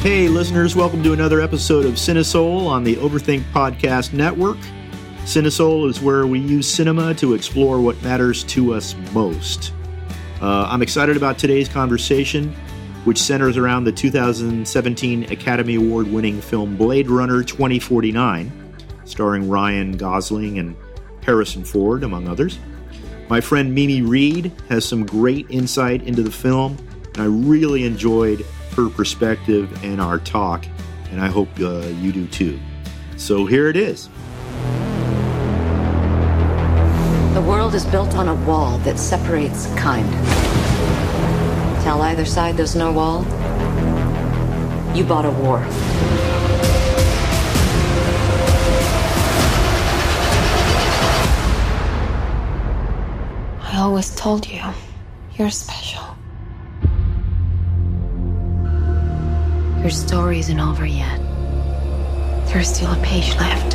Hey, listeners, welcome to another episode of Cinesoul on the Overthink Podcast Network. Cinesoul is where we use cinema to explore what matters to us most. I'm excited about today's conversation, which centers around the 2017 Academy Award-winning film Blade Runner 2049, starring Ryan Gosling and Harrison Ford, among others. My friend Mimi Reid has some great insight into the film, and I really enjoyed her perspective and our talk, and I hope you do too. So here it is. The world is built on a wall that separates kind. Tell either side there's no wall, you bought a war. I always told you, you're special. Your story isn't over yet. There's still a page left.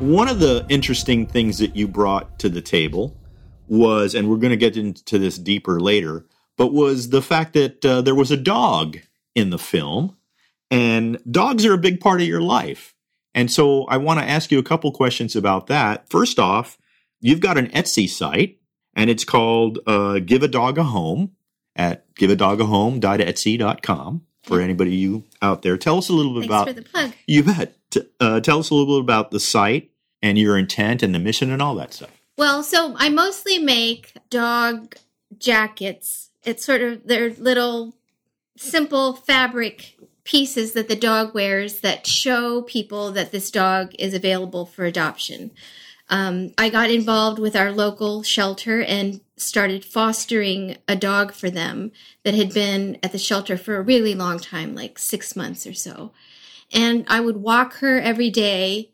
One of the interesting things that you brought to the table was, and we're going to get into this deeper later, but was the fact that there was a dog in the film, and dogs are a big part of your life. And so I want to ask you a couple questions about that. First off, you've got an Etsy site, and it's called Give a Dog a Home at giveadogahome.etsy.com for anybody you out there. Tell us a little bit about... Thanks for the plug. You bet. Tell us a little bit about the site and your intent and the mission and all that stuff. Well, so I mostly make dog jackets. It's sort of, they're little simple fabric pieces that the dog wears that show people that this dog is available for adoption. I got involved with our local shelter and started fostering a dog for them that had been at the shelter for a really long time, like 6 months or so. And I would walk her every day.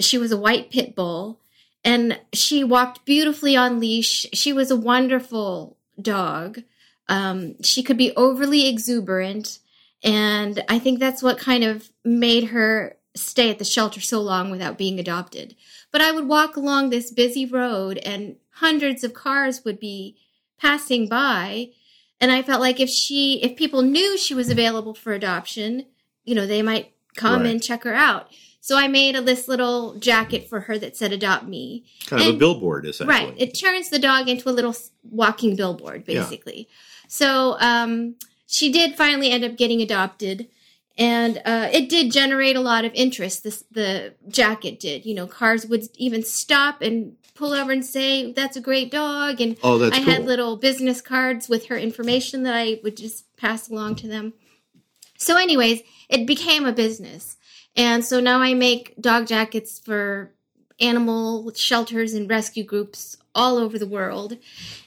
She was a white pit bull, and she walked beautifully on leash. She was a wonderful dog. She could be overly exuberant, and I think that's what kind of made her stay at the shelter so long without being adopted. But I would walk along this busy road, and hundreds of cars would be passing by. And I felt like if people knew she was available for adoption, you know, they might come and check her out. So I made this little jacket for her that said "Adopt Me." Kind of a billboard, essentially. Right. It turns the dog into a little walking billboard, basically. Yeah. So she did finally end up getting adopted. And it did generate a lot of interest, the jacket did. You know, cars would even stop and pull over and say, that's a great dog. And I had little business cards with her information that I would just pass along to them. So anyways, it became a business. And so now I make dog jackets for animal shelters and rescue groups all over the world.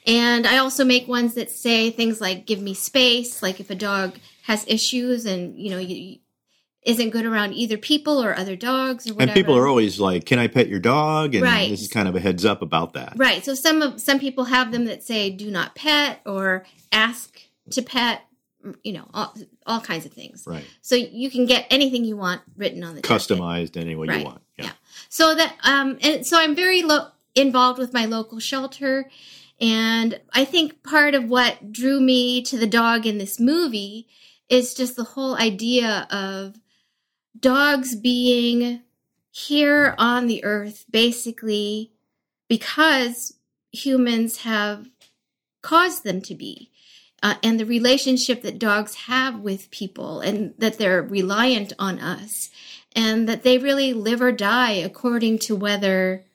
And I also make ones that say things like, give me space, like if a dog has issues and, you know, isn't good around either people or other dogs or whatever. And people are always like, can I pet your dog? And This is kind of a heads up about that. Right. So some people have them that say do not pet or ask to pet, you know, all kinds of things. Right. So you can get anything you want written on the customized jacket. Any way you want. Yeah. So that and so I'm very involved with my local shelter, and I think part of what drew me to the dog in this movie is just the whole idea of dogs being here on the earth, basically, because humans have caused them to be, and the relationship that dogs have with people, and that they're reliant on us, and that they really live or die according to whether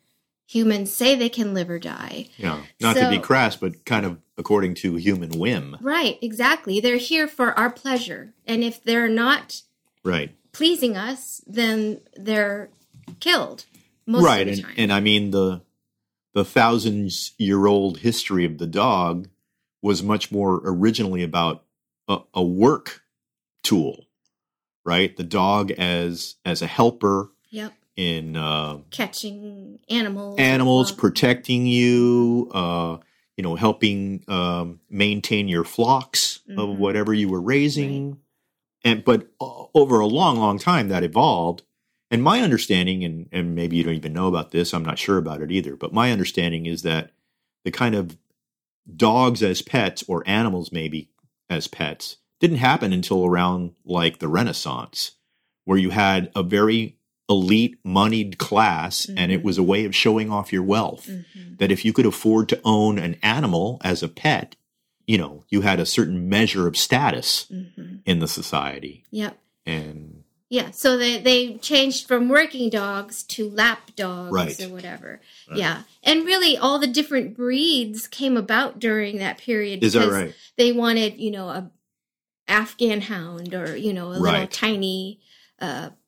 humans say they can live or die. Yeah, to be crass, but kind of according to human whim. Right, exactly. They're here for our pleasure. And if they're not pleasing us, then they're killed most of the time. And I mean, the thousands-year-old history of the dog was much more originally about a work tool, right? The dog as a helper. Yep. In catching animals, protecting you, you know, helping maintain your flocks of whatever you were raising, but over a long time that evolved. And my understanding, and maybe you don't even know about this, I'm not sure about it either, but my understanding is that the kind of dogs as pets or animals maybe as pets didn't happen until around like the Renaissance, where you had a very elite moneyed class, mm-hmm. and it was a way of showing off your wealth, mm-hmm. that if you could afford to own an animal as a pet, you know, you had a certain measure of status mm-hmm. in the society. Yep. And yeah, so they changed from working dogs to lap dogs, right. or whatever. Right. Yeah. And really all the different breeds came about during that period. Is that right? They wanted, you know, a Afghan hound or, you know, a right. little tiny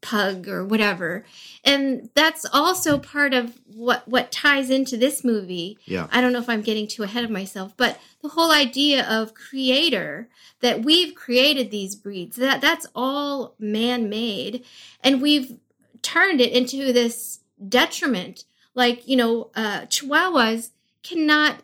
pug or whatever. And that's also part of what ties into this movie. Yeah. I don't know if I'm getting too ahead of myself, but the whole idea of creator, that we've created these breeds, that's all man-made, and we've turned it into this detriment. Like, you know, Chihuahuas cannot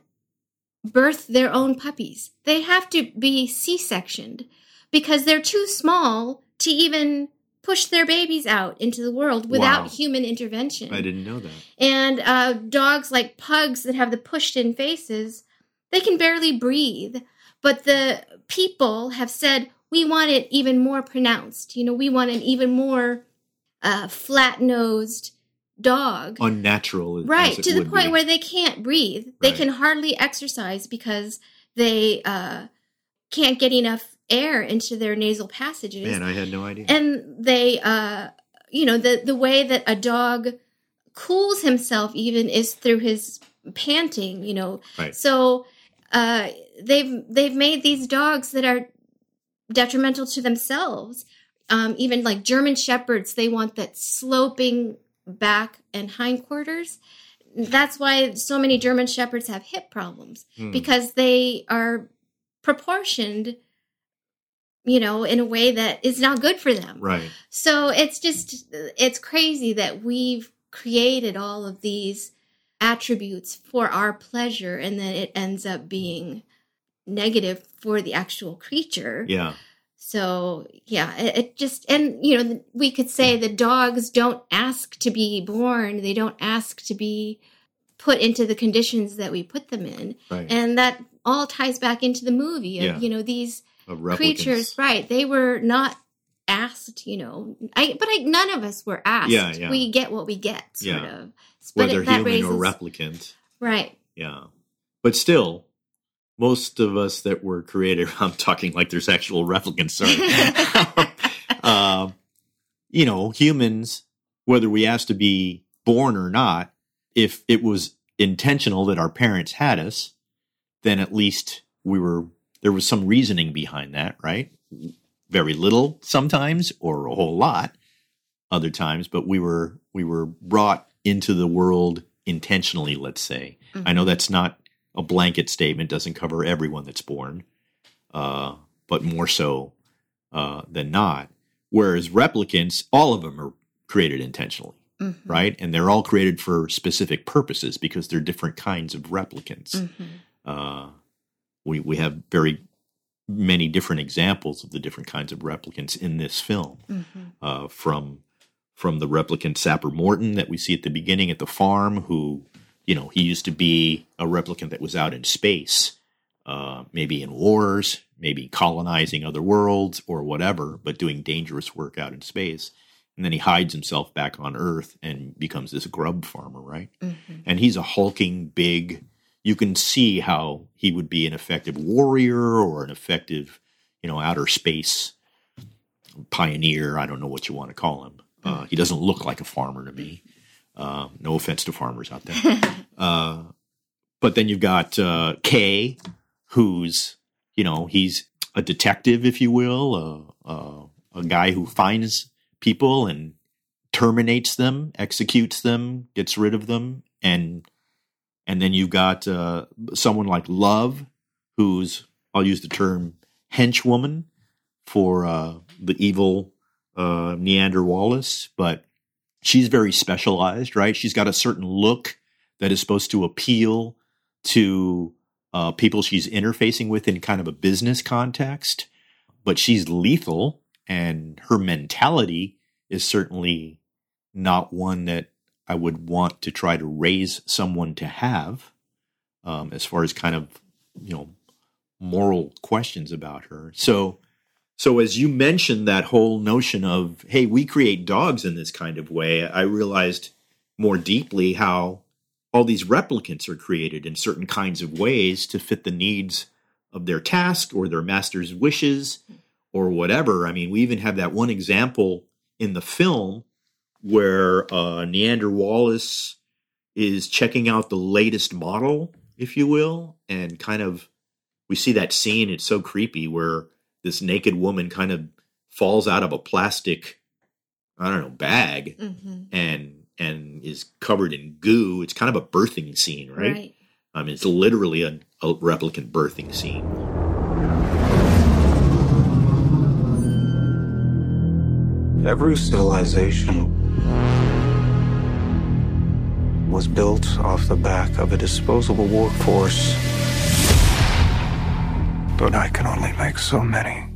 birth their own puppies. They have to be C-sectioned because they're too small to even push their babies out into the world without wow. human intervention. I didn't know that. And dogs like pugs that have the pushed-in faces, they can barely breathe. But the people have said, we want it even more pronounced. You know, we want an even more flat-nosed dog. Unnatural. Right, to the point where they can't breathe. Right. They can hardly exercise because they can't get enough air into their nasal passages. Man, I had no idea. And they, you know, the way that a dog cools himself even is through his panting, you know. Right. So they've made these dogs that are detrimental to themselves. Even like German Shepherds, they want that sloping back and hindquarters. That's why so many German Shepherds have hip problems, because they are proportioned, you know, in a way that is not good for them. Right. So it's just, it's crazy that we've created all of these attributes for our pleasure, and then it ends up being negative for the actual creature. Yeah. So, yeah, it just, and, you know, we could say the dogs don't ask to be born. They don't ask to be put into the conditions that we put them in. Right. And that all ties back into the movie of, yeah. you know, these creatures, right? They were not asked, you know. None of us were asked. Yeah, yeah. We get what we get, sort yeah. of. But whether human or replicant, right? Yeah, but still, most of us that were created. I'm talking like there's actual replicants, sorry. You know, humans, whether we asked to be born or not, if it was intentional that our parents had us, then at least we were. There was some reasoning behind that, right? Very little sometimes, or a whole lot other times, but we were brought into the world intentionally, let's say. Mm-hmm. I know that's not a blanket statement, doesn't cover everyone that's born, but more so than not. Whereas replicants, all of them are created intentionally, mm-hmm. right? And they're all created for specific purposes because they're different kinds of replicants. Mm-hmm. We have very many different examples of the different kinds of replicants in this film, mm-hmm. From the replicant Sapper Morton that we see at the beginning at the farm, who, you know, he used to be a replicant that was out in space, maybe in wars, maybe colonizing other worlds or whatever, but doing dangerous work out in space. And then he hides himself back on Earth and becomes this grub farmer, right? Mm-hmm. And he's a hulking, big... You can see how he would be an effective warrior or an effective, you know, outer space pioneer. I don't know what you want to call him. He doesn't look like a farmer to me. No offense to farmers out there. But then you've got Kay, who's, you know, he's a detective, if you will, a guy who finds people and terminates them, executes them, gets rid of them, And then you've got someone like Love, who's, I'll use the term, henchwoman for the evil Niander Wallace. But she's very specialized, right? She's got a certain look that is supposed to appeal to people she's interfacing with in kind of a business context. But she's lethal, and her mentality is certainly not one that I would want to try to raise someone to have, as far as kind of, you know, moral questions about her. So as you mentioned that whole notion of, hey, we create dogs in this kind of way, I realized more deeply how all these replicants are created in certain kinds of ways to fit the needs of their task or their master's wishes or whatever. I mean, we even have that one example in the film where Niander Wallace is checking out the latest model, if you will, and kind of we see that scene. It's so creepy where this naked woman kind of falls out of a plastic, I don't know, bag and is covered in goo. It's kind of a birthing scene, right? I mean, it's literally a replicant birthing scene. Every civilization was built off the back of a disposable workforce. But I can only make so many.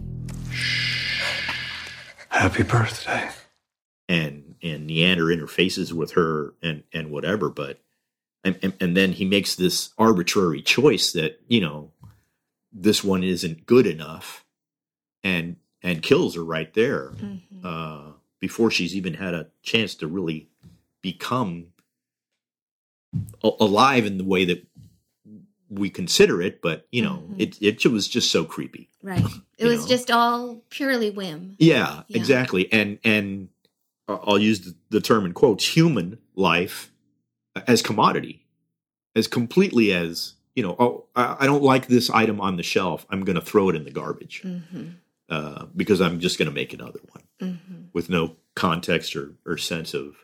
Shh. Happy birthday. And Niander interfaces with her and whatever, but and then he makes this arbitrary choice that, you know, this one isn't good enough and kills her right there before she's even had a chance to really become alive in the way that we consider it. But, you know, it was just so creepy. Right. It was just all purely whim. Yeah, exactly. And I'll use the term in quotes, human life as commodity, as completely as, you know, oh, I don't like this item on the shelf. I'm going to throw it in the garbage because I'm just going to make another one with no context or sense of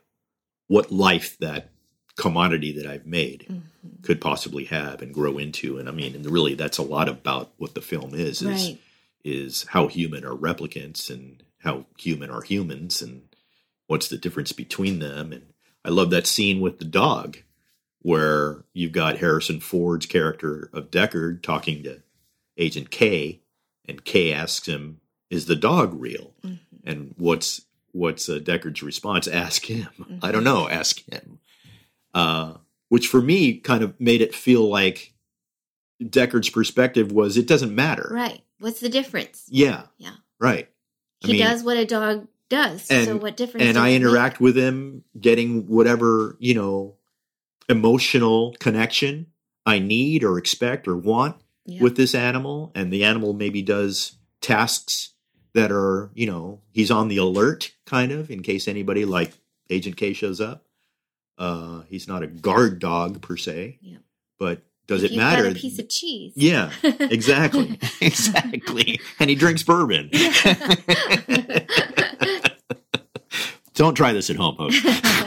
what life that commodity that I've made could possibly have and grow into. And I mean, and really that's a lot about what the film is how human are replicants and how human are humans and what's the difference between them. And I love that scene with the dog where you've got Harrison Ford's character of Deckard talking to Agent K, and K asks him, is the dog real? And what's Deckard's response? Ask him. I don't know. Ask him. Which for me kind of made it feel like Deckard's perspective was it doesn't matter. Right. What's the difference? Yeah. Right. He does what a dog does. And, so what difference? And I interact with him getting whatever, you know, emotional connection I need or expect or want with this animal. And the animal maybe does tasks that are, you know, he's on the alert kind of in case anybody like Agent K shows up. He's not a guard dog per se, but does it matter? Got a piece of cheese. Yeah, exactly. Exactly. And he drinks bourbon. Don't try this at home, folks,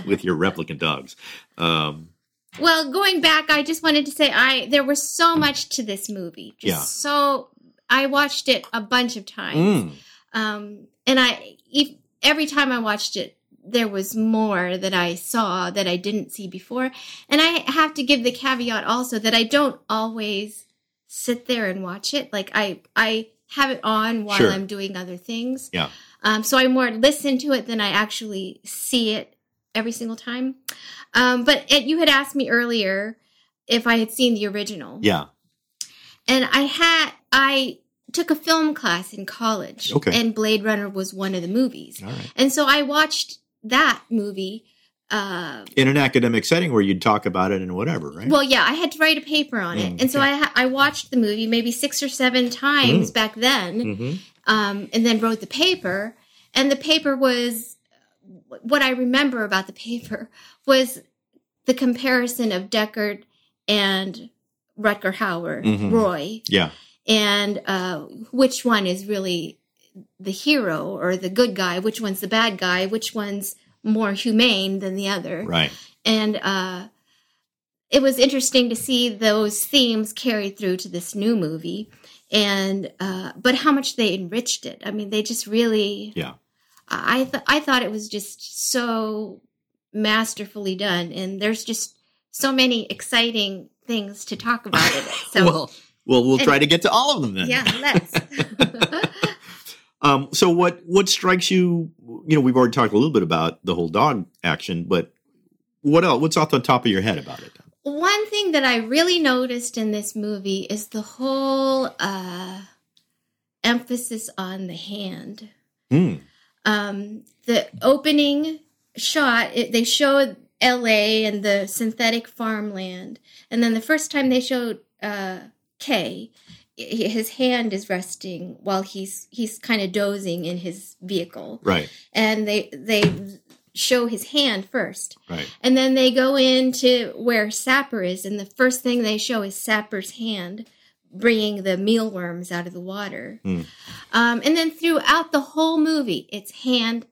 with your replicant dogs. Well, going back, I just wanted to say there was so much to this movie. So I watched it a bunch of times. And every time I watched it, there was more that I saw that I didn't see before. And I have to give the caveat also that I don't always sit there and watch it. Like I have it on while I'm doing other things. So I more listen to it than I actually see it every single time. But you had asked me earlier if I had seen the original. And I took a film class in college and Blade Runner was one of the movies. And so I watched that movie in an academic setting where you'd talk about it and whatever, right? Well, I had to write a paper on it, and so I watched the movie maybe 6 or 7 times back then, and then wrote the paper. And the paper was what I remember about the paper was the comparison of Deckard and Rutger Hauer, Roy, and which one is really the hero or the good guy, which one's the bad guy, which one's more humane than the other. Right. And it was interesting to see those themes carried through to this new movie, and but how much they enriched it. I mean, they just really... I thought it was just so masterfully done, and there's just so many exciting things to talk about it. So, well, we'll try to get to all of them then. Yeah, let's... So what strikes you, you know, we've already talked a little bit about the whole dog action, but what's off the top of your head about it? One thing that I really noticed in this movie is the whole emphasis on the hand. Mm. The opening shot, they showed L.A. and the synthetic farmland. And then the first time they showed Kay, his hand is resting while he's kind of dozing in his vehicle. Right. And they show his hand first. Right. And then they go into where Sapper is, and the first thing they show is Sapper's hand bringing the mealworms out of the water. Mm. And then throughout the whole movie, it's hand.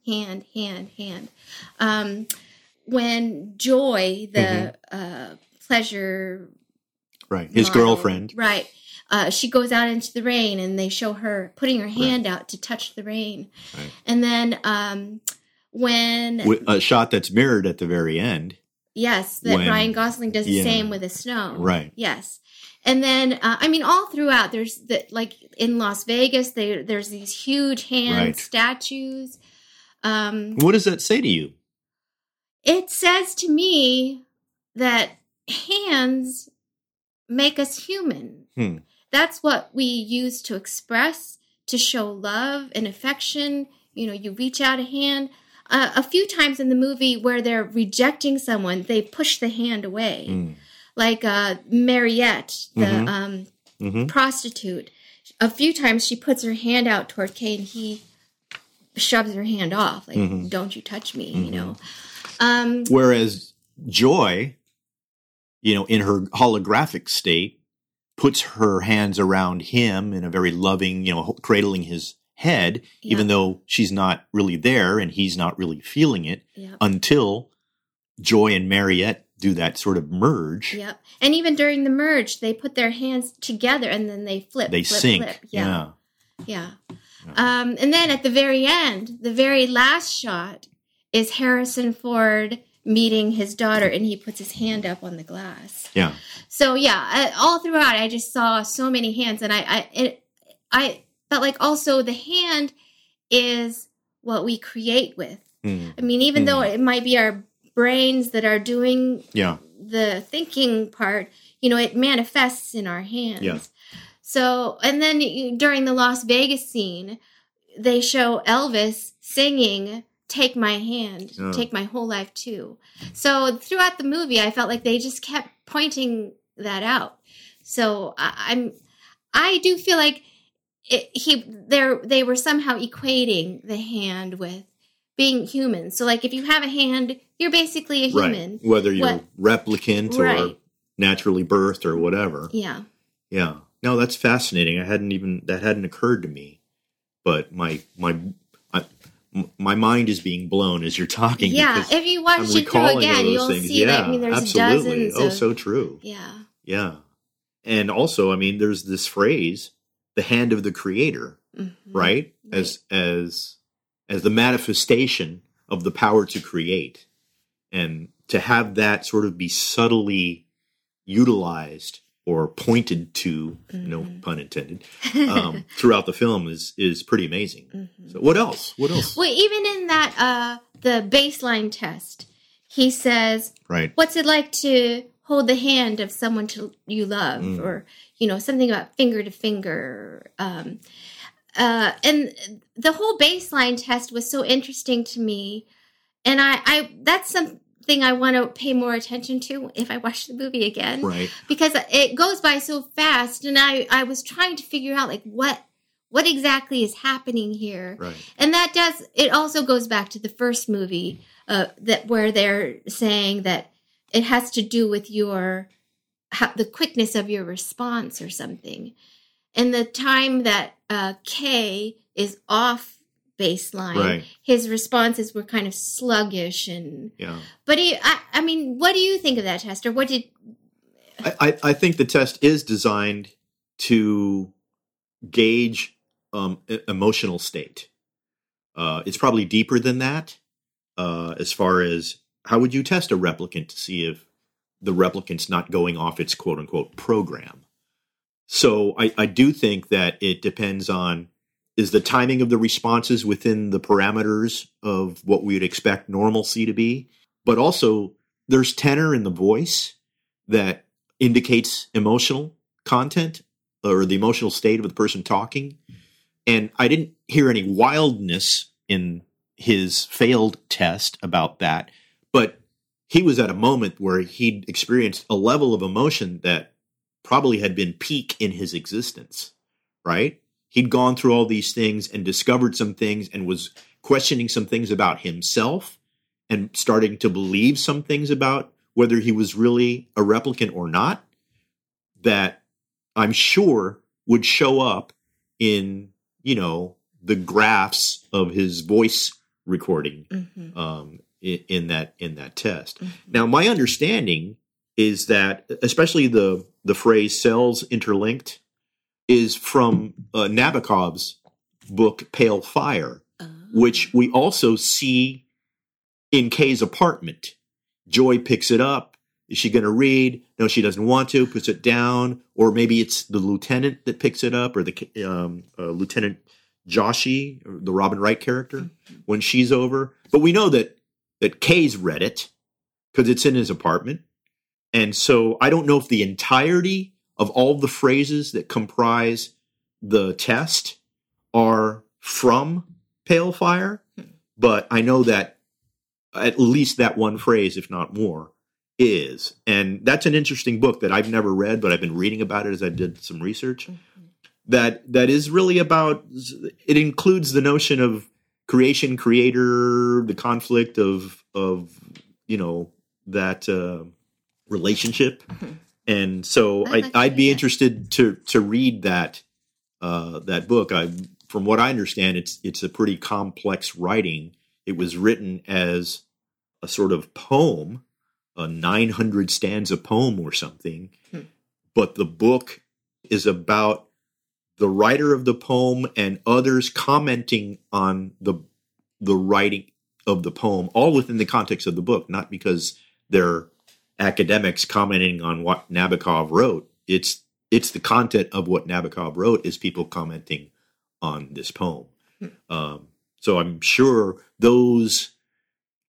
When Joy, the pleasure... Right, his model, girlfriend. Right. She goes out into the rain, and they show her putting her hand out to touch the rain. Right. And then... when a shot that's mirrored at the very end. Yes, that Ryan Gosling does the same with the snow. Right. Yes. And then, all throughout, there's, in Las Vegas, there's these huge hand statues. What does that say to you? It says to me that hands make us human. Hmm. That's what we use to express, to show love and affection. You know, you reach out a hand. A few times in the movie where they're rejecting someone, they push the hand away. Mm. Like Mariette, the prostitute. A few times she puts her hand out toward Kay and he shoves her hand off. Like, don't you touch me, you know. Whereas Joy, you know, in her holographic state, puts her hands around him in a very loving, you know, cradling his head, even though she's not really there and he's not really feeling it until Joy and Mariette do that sort of merge. Yep. And even during the merge, they put their hands together and then they flip. They sync. Flip. Yeah. And then at the very end, the very last shot is Harrison Ford meeting his daughter, and he puts his hand up on the glass. Yeah. So, all throughout, I just saw so many hands, and I but, also the hand is what we create with. Mm. I mean, even though it might be our brains that are doing the thinking part, you know, it manifests in our hands. Yeah. So, and then during the Las Vegas scene, they show Elvis singing, "Take My Hand, Take My Whole Life Too." So throughout the movie, I felt like they just kept pointing that out. So I do feel like, they were somehow equating the hand with being human. So, if you have a hand, you're basically a human. Right. Whether you're replicant or naturally birthed or whatever. Yeah. Yeah. No, that's fascinating. That hadn't occurred to me. But my mind is being blown as you're talking. Yeah. If you watch it through again, you'll see that. I mean, there's dozens of... so true. Yeah. Yeah. And also, I mean, there's this phrase... the hand of the creator, right? As the manifestation of the power to create, and to have that sort of be subtly utilized or pointed to, no pun intended, throughout the film is pretty amazing. Mm-hmm. So what else? Well, even in that, the baseline test, he says, right. What's it like to hold the hand of someone you love, or, you know, something about finger to finger. And the whole baseline test was so interesting to me. And I that's something I want to pay more attention to if I watch the movie again. Right. Because it goes by so fast. And I was trying to figure out, what exactly is happening here. Right. And it also goes back to the first movie where they're saying that it has to do with the quickness of your response or something. And the time that Kay is off baseline, his responses were kind of sluggish. And But what do you think of that test? Or what did... I think the test is designed to gauge emotional state. It's probably deeper than that, as far as how would you test a replicant to see if the replicant's not going off its quote-unquote program. So I do think that it depends on, is the timing of the responses within the parameters of what we would expect normalcy to be? But also, there's tenor in the voice. that indicates emotional content or the emotional state of the person talking. And I didn't hear any wildness in his failed test about that, but he was at a moment where he'd experienced a level of emotion that probably had been peak in his existence, right? He'd gone through all these things and discovered some things and was questioning some things about himself and starting to believe some things about whether he was really a replicant or not, that I'm sure would show up in, you know, the graphs of his voice recording in that test. Mm-hmm. Now, my understanding is that, especially the phrase "cells interlinked" is from Nabokov's book Pale Fire, which we also see in Kay's apartment. Joy picks it up. Is she going to read? No, she doesn't want to. Puts it down. Or maybe it's the lieutenant that picks it up, or the Lieutenant Joshi, the Robin Wright character, when she's over. But we know that Kay's read it because it's in his apartment. And so I don't know if the entirety of all the phrases that comprise the test are from Pale Fire, but I know that at least that one phrase, if not more, is. And that's an interesting book that I've never read, but I've been reading about it as I did some research. Mm-hmm. That is really about, it includes the notion of creation, creator, the conflict of you know, that relationship. Mm-hmm. And so I'd be interested to read that book. From what I understand, it's a pretty complex writing. It was written as a sort of poem, a 900 stanza poem or something. Hmm. But the book is about the writer of the poem and others commenting on the writing of the poem, all within the context of the book, not because they're academics commenting on what Nabokov wrote. It's the content of what Nabokov wrote is people commenting on this poem. So I'm sure those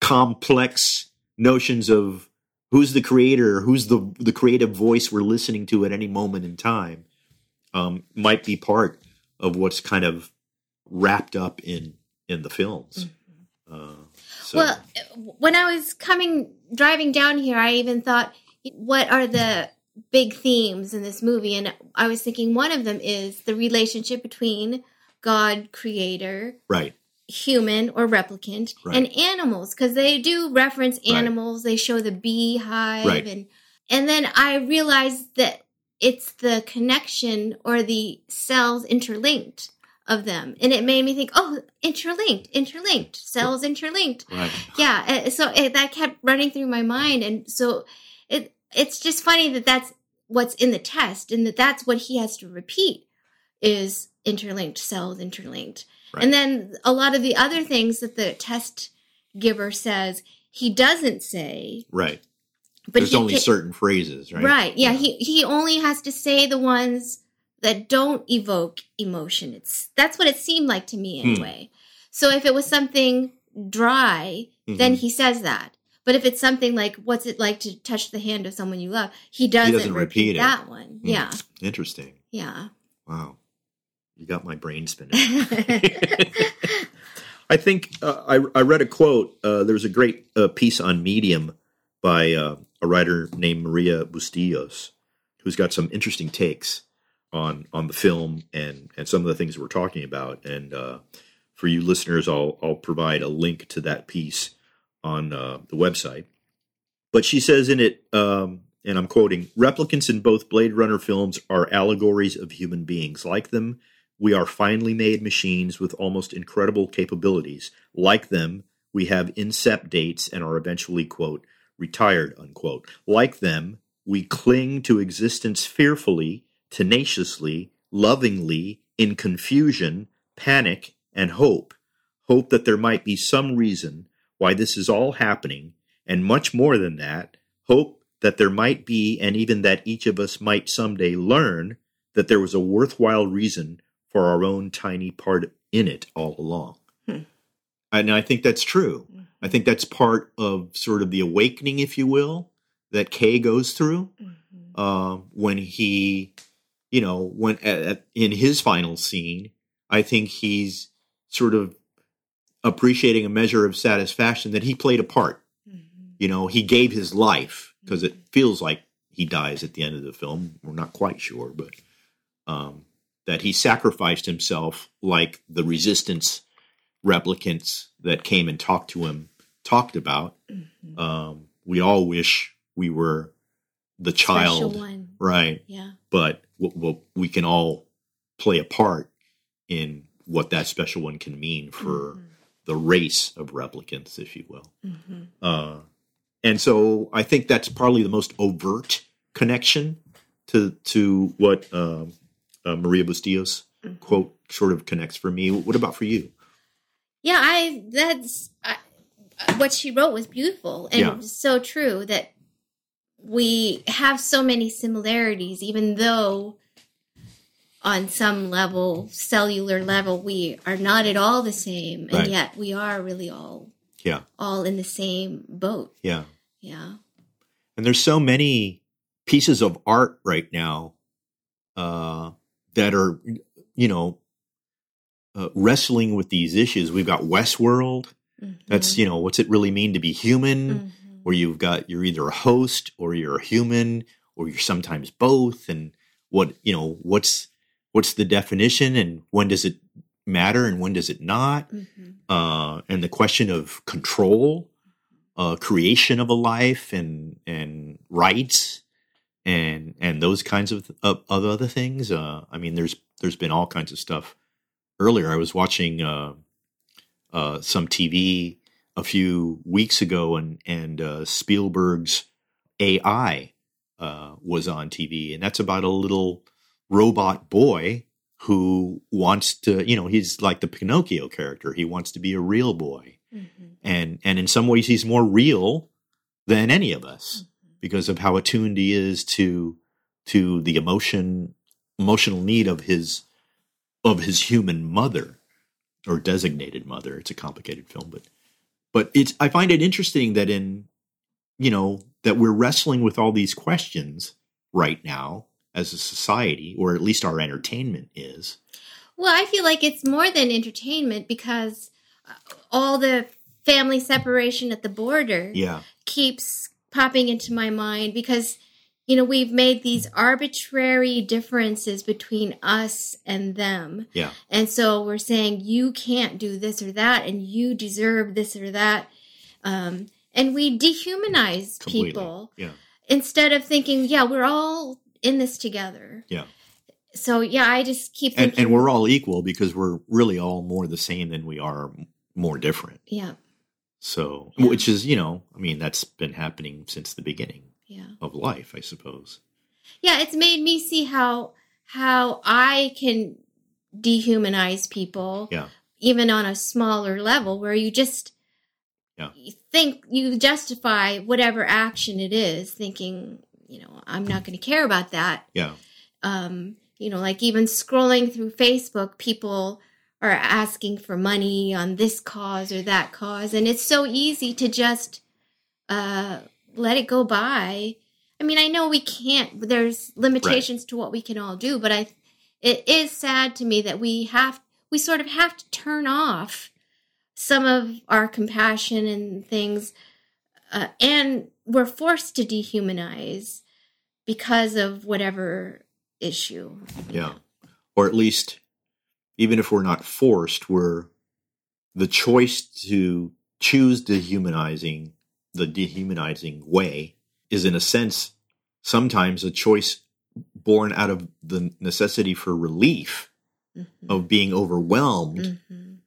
complex notions of who's the creator, who's the creative voice we're listening to at any moment in time, might be part of what's kind of wrapped up in the films. Mm-hmm. Well, when I was driving down here, I even thought, what are the big themes in this movie? And I was thinking one of them is the relationship between God, creator, right, human or replicant, right, and animals, because they do reference animals. Right. They show the beehive. Right. And then I realized that it's the connection or the cells interlinked of them. And it made me think, oh, interlinked, cells interlinked. Right. Yeah, so that kept running through my mind. And so it's just funny that that's what's in the test and that's what he has to repeat is interlinked, cells interlinked. Right. And then a lot of the other things that the test giver says, he doesn't say. Right. But there's only certain phrases, right? Right, yeah. He only has to say the ones that don't evoke emotion. That's what it seemed like to me anyway. Hmm. So if it was something dry, then he says that. But if it's something like, what's it like to touch the hand of someone you love, he doesn't repeat that one. Hmm. Yeah. Interesting. Yeah. Wow. You got my brain spinning. I think I read a quote. There was a great piece on Medium by a writer named Maria Bustillos, who's got some interesting takes on the film and some of the things we're talking about. And for you listeners, I'll provide a link to that piece on the website. But she says in it, and I'm quoting, "Replicants in both Blade Runner films are allegories of human beings. Like them, we are finely made machines with almost incredible capabilities. Like them, we have incept dates and are eventually, quote, retired, unquote. Like them, we cling to existence fearfully, tenaciously, lovingly, in confusion, panic, and hope. Hope that there might be some reason why this is all happening, and much more than that, hope that there might be, and even that each of us might someday learn that there was a worthwhile reason for our own tiny part in it all along." And I think that's true. I think that's part of sort of the awakening, if you will, that Kay goes through when he, you know, when in his final scene, I think he's sort of appreciating a measure of satisfaction that he played a part. You know, he gave his life because it feels like he dies at the end of the film. We're not quite sure, but that he sacrificed himself like the resistance replicants that came and talked to him talked about. We all wish we were the child, one. Right? Yeah. But we can all play a part in what that special one can mean for the race of replicants, if you will. And so I think that's probably the most overt connection to what Maria Bustillos' quote sort of connects for me. What about for you? Yeah, what she wrote was beautiful. And it was so true that we have so many similarities, even though on some level, cellular level, we are not at all the same. And yet we are really all in the same boat. Yeah. Yeah. And there's so many pieces of art right now that are, you know, wrestling with these issues. We've got Westworld. That's, you know, what's it really mean to be human? Where you're either a host or you're a human or you're sometimes both. And what's the definition and when does it matter and when does it not? And the question of control, creation of a life and rights and those kinds of other things. I mean, there's been all kinds of stuff. Earlier, I was watching some TV a few weeks ago, and Spielberg's AI was on TV, and that's about a little robot boy who wants to, you know, he's like the Pinocchio character. He wants to be a real boy, and in some ways, he's more real than any of us because of how attuned he is to the emotional need of his human mother. Or designated mother. It's a complicated film, but it's, I find it interesting that that we're wrestling with all these questions right now as a society, or at least our entertainment is. Well, I feel like it's more than entertainment because all the family separation at the border keeps popping into my mind because, you know, we've made these arbitrary differences between us and them. Yeah. And so we're saying, you can't do this or that, and you deserve this or that. And we dehumanize completely. People instead of thinking, we're all in this together. Yeah. So, I just keep thinking. And we're all equal because we're really all more the same than we are more different. Yeah. So, which is, you know, I mean, that's been happening since the beginning. Of life, I suppose. Yeah, it's made me see how I can dehumanize people, even on a smaller level, where you just you think you justify whatever action it is, thinking, you know, I'm not going to care about that. Yeah. You know, like even scrolling through Facebook, people are asking for money on this cause or that cause, and it's so easy to just let it go by. I mean, I know we can't, there's limitations to what we can all do, but it is sad to me that we sort of have to turn off some of our compassion and things. And we're forced to dehumanize because of whatever issue. Yeah. Or at least, even if we're not forced, the choice to choose dehumanizing, the dehumanizing way, is in a sense sometimes a choice born out of the necessity for relief of being overwhelmed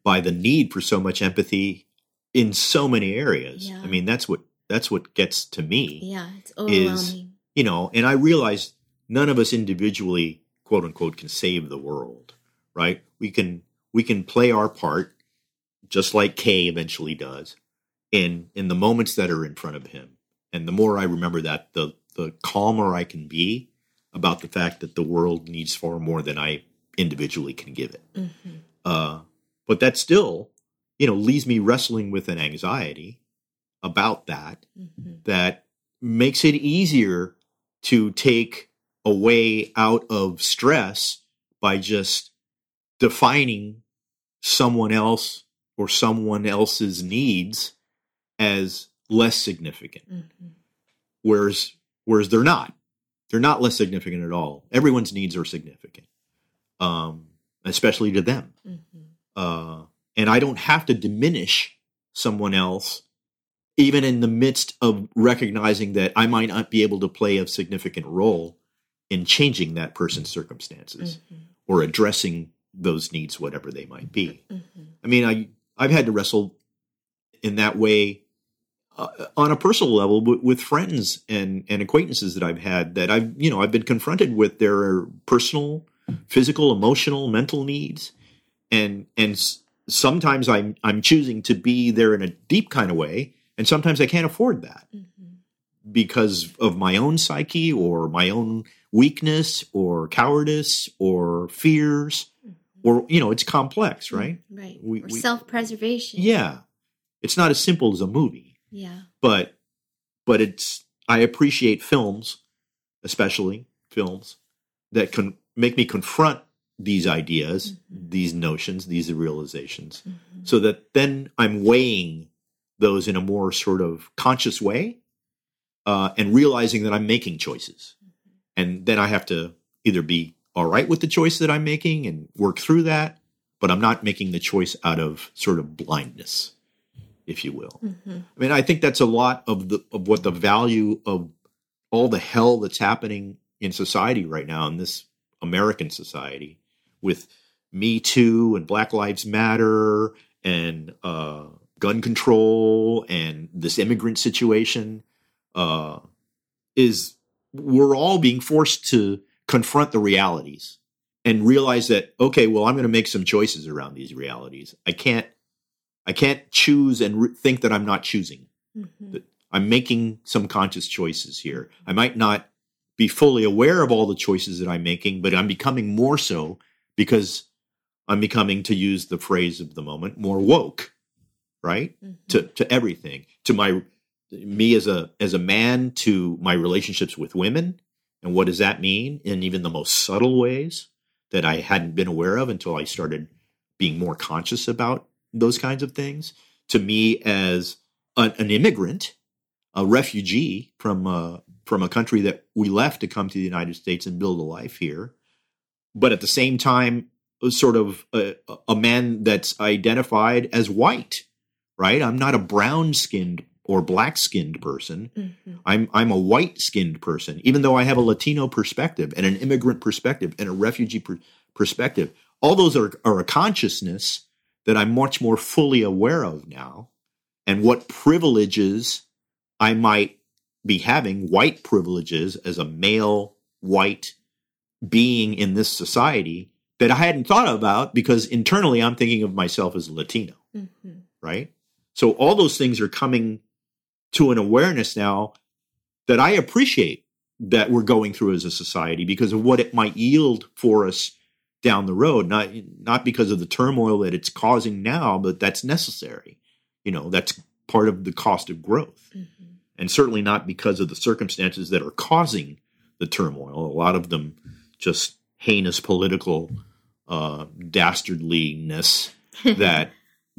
by the need for so much empathy in so many areas. Yeah. I mean, that's what gets to me. Yeah, it's overwhelming. Is, you know, and I realize none of us individually, quote unquote, can save the world, right? We can play our part, just like Kay eventually does, in the moments that are in front of him. And the more I remember that, the calmer I can be about the fact that the world needs far more than I individually can give it. But that still, you know, leaves me wrestling with an anxiety about that, that makes it easier to take a way out of stress by just defining someone else or someone else's needs as less significant. Mm-hmm. Whereas they're not. They're not less significant at all. Everyone's needs are significant, especially to them. Mm-hmm. And I don't have to diminish someone else, even in the midst of recognizing that I might not be able to play a significant role in changing that person's circumstances mm-hmm. or addressing those needs, whatever they might be. Mm-hmm. I mean, I've had to wrestle in that way on a personal level with friends and acquaintances that I've had that I've been confronted with their personal, physical, emotional, mental needs. And sometimes I'm choosing to be there in a deep kind of way, and sometimes I can't afford that mm-hmm. because of my own psyche or my own weakness or cowardice or fears, mm-hmm. or it's complex, right? Right. Or self-preservation. Yeah, it's not as simple as a movie. Yeah. But I appreciate films, especially films that can make me confront these ideas, mm-hmm. these notions, these realizations, mm-hmm. so that then I'm weighing those in a more sort of conscious way and realizing that I'm making choices. Mm-hmm. And then I have to either be all right with the choice that I'm making and work through that, but I'm not making the choice out of sort of blindness, if you will. Mm-hmm. I mean, I think that's a lot of what the value of all the hell that's happening in society right now, in this American society, with Me Too and Black Lives Matter and gun control and this immigrant situation, is we're all being forced to confront the realities and realize that, okay, well, I'm going to make some choices around these realities. I can't choose and think that I'm not choosing. Mm-hmm. I'm making some conscious choices here. I might not be fully aware of all the choices that I'm making, but I'm becoming more so because I'm becoming, to use the phrase of the moment, more woke, right? Mm-hmm. To everything, to me as a man, to my relationships with women, and what does that mean in even the most subtle ways that I hadn't been aware of until I started being more conscious about those kinds of things. To me as an immigrant, a refugee from a country that we left to come to the United States and build a life here. But at the same time, sort of a man that's identified as white, right? I'm not a brown-skinned or black-skinned person. Mm-hmm. I'm a white-skinned person, even though I have a Latino perspective and an immigrant perspective and a refugee perspective. All those are a consciousness that I'm much more fully aware of now, and what privileges I might be having, white privileges as a male white being in this society, that I hadn't thought about because internally I'm thinking of myself as Latino, mm-hmm. right? So all those things are coming to an awareness now that I appreciate that we're going through as a society because of what it might yield for us down the road, not because of the turmoil that it's causing now, but that's necessary. That's part of the cost of growth. Mm-hmm. And certainly not because of the circumstances that are causing the turmoil, a lot of them just heinous political dastardliness that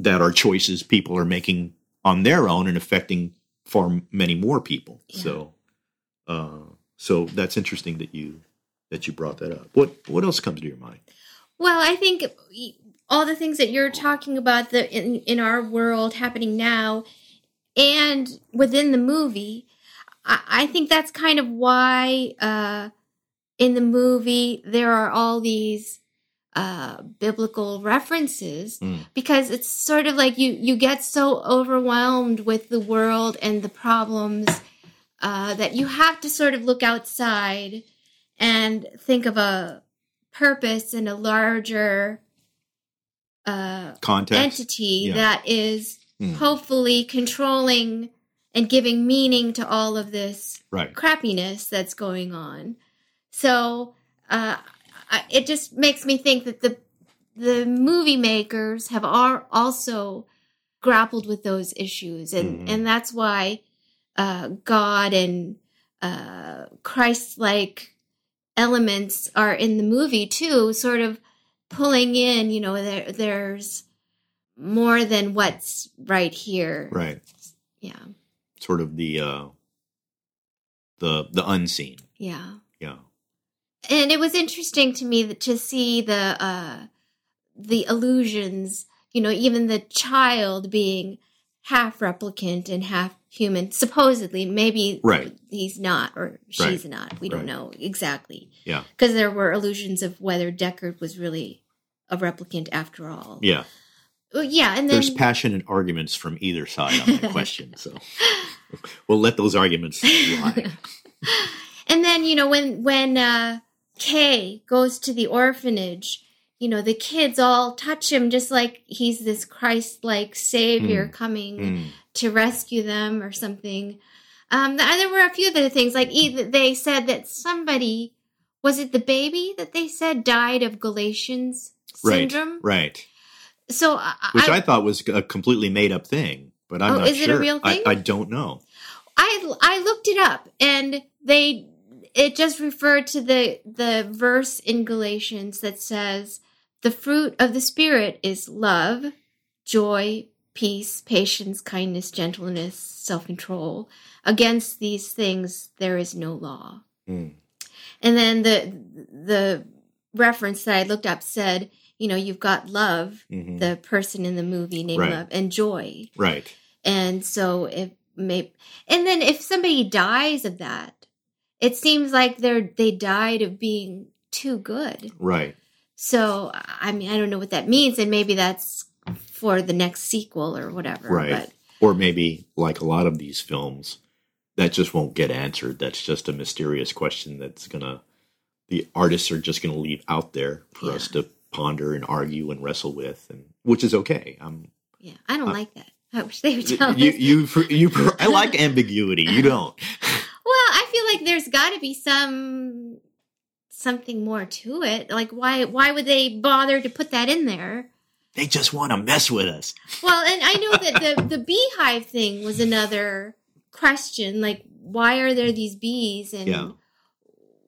are choices people are making on their own and affecting far many more people. Yeah. So that's interesting that you brought that up. What else comes to your mind? Well, I think all the things that you're talking about in our world happening now and within the movie, I think that's kind of why in the movie there are all these biblical references, because it's sort of like you get so overwhelmed with the world and the problems that you have to sort of look outside and think of a purpose and a larger context entity that is hopefully controlling and giving meaning to all of this crappiness that's going on. So it just makes me think that the movie makers have also grappled with those issues. And that's why God and Christ-like elements are in the movie too, sort of pulling in, you know, there's more than what's right here. Right. Yeah. Sort of the unseen. Yeah. Yeah. And it was interesting to me to see the illusions, you know, even the child being half replicant and half human, supposedly. Maybe right. He's not, or she's right. not. We right. don't know exactly. Yeah. Because there were illusions of whether Deckard was really a replicant after all. Yeah. Yeah, and then there's passionate arguments from either side on that question, so we'll let those arguments lie. And then, you know, when Kay goes to the orphanage, you know, the kids all touch him just like he's this Christ-like savior coming to rescue them or something. There were a few other things, like either they said that somebody, was it the baby that they said died of Galatians syndrome? Right. So which I thought was a completely made-up thing, but I'm not sure. Is it a real thing? I don't know. I looked it up, and it just referred to the verse in Galatians that says, the fruit of the Spirit is love, joy, peace, patience, kindness, gentleness, self-control. Against these things there is no law. Mm. And then the reference that I looked up said, you know, you've got love, the person in the movie named right. Love, and joy. Right. And so if somebody dies of that, it seems like they died of being too good. Right. So, I mean, I don't know what that means, and maybe that's for the next sequel or whatever. Right. Or maybe, like a lot of these films, that just won't get answered. That's just a mysterious question the artists are just going to leave out there for us to ponder and argue and wrestle with, and which is okay. I don't like that. I wish they would tell you. I like ambiguity. You don't. Well, I feel like there's got to be something more to it. Like why would they bother to put that in there? They just want to mess with us. Well, and I know that the beehive thing was another question. Like, why are there these bees? And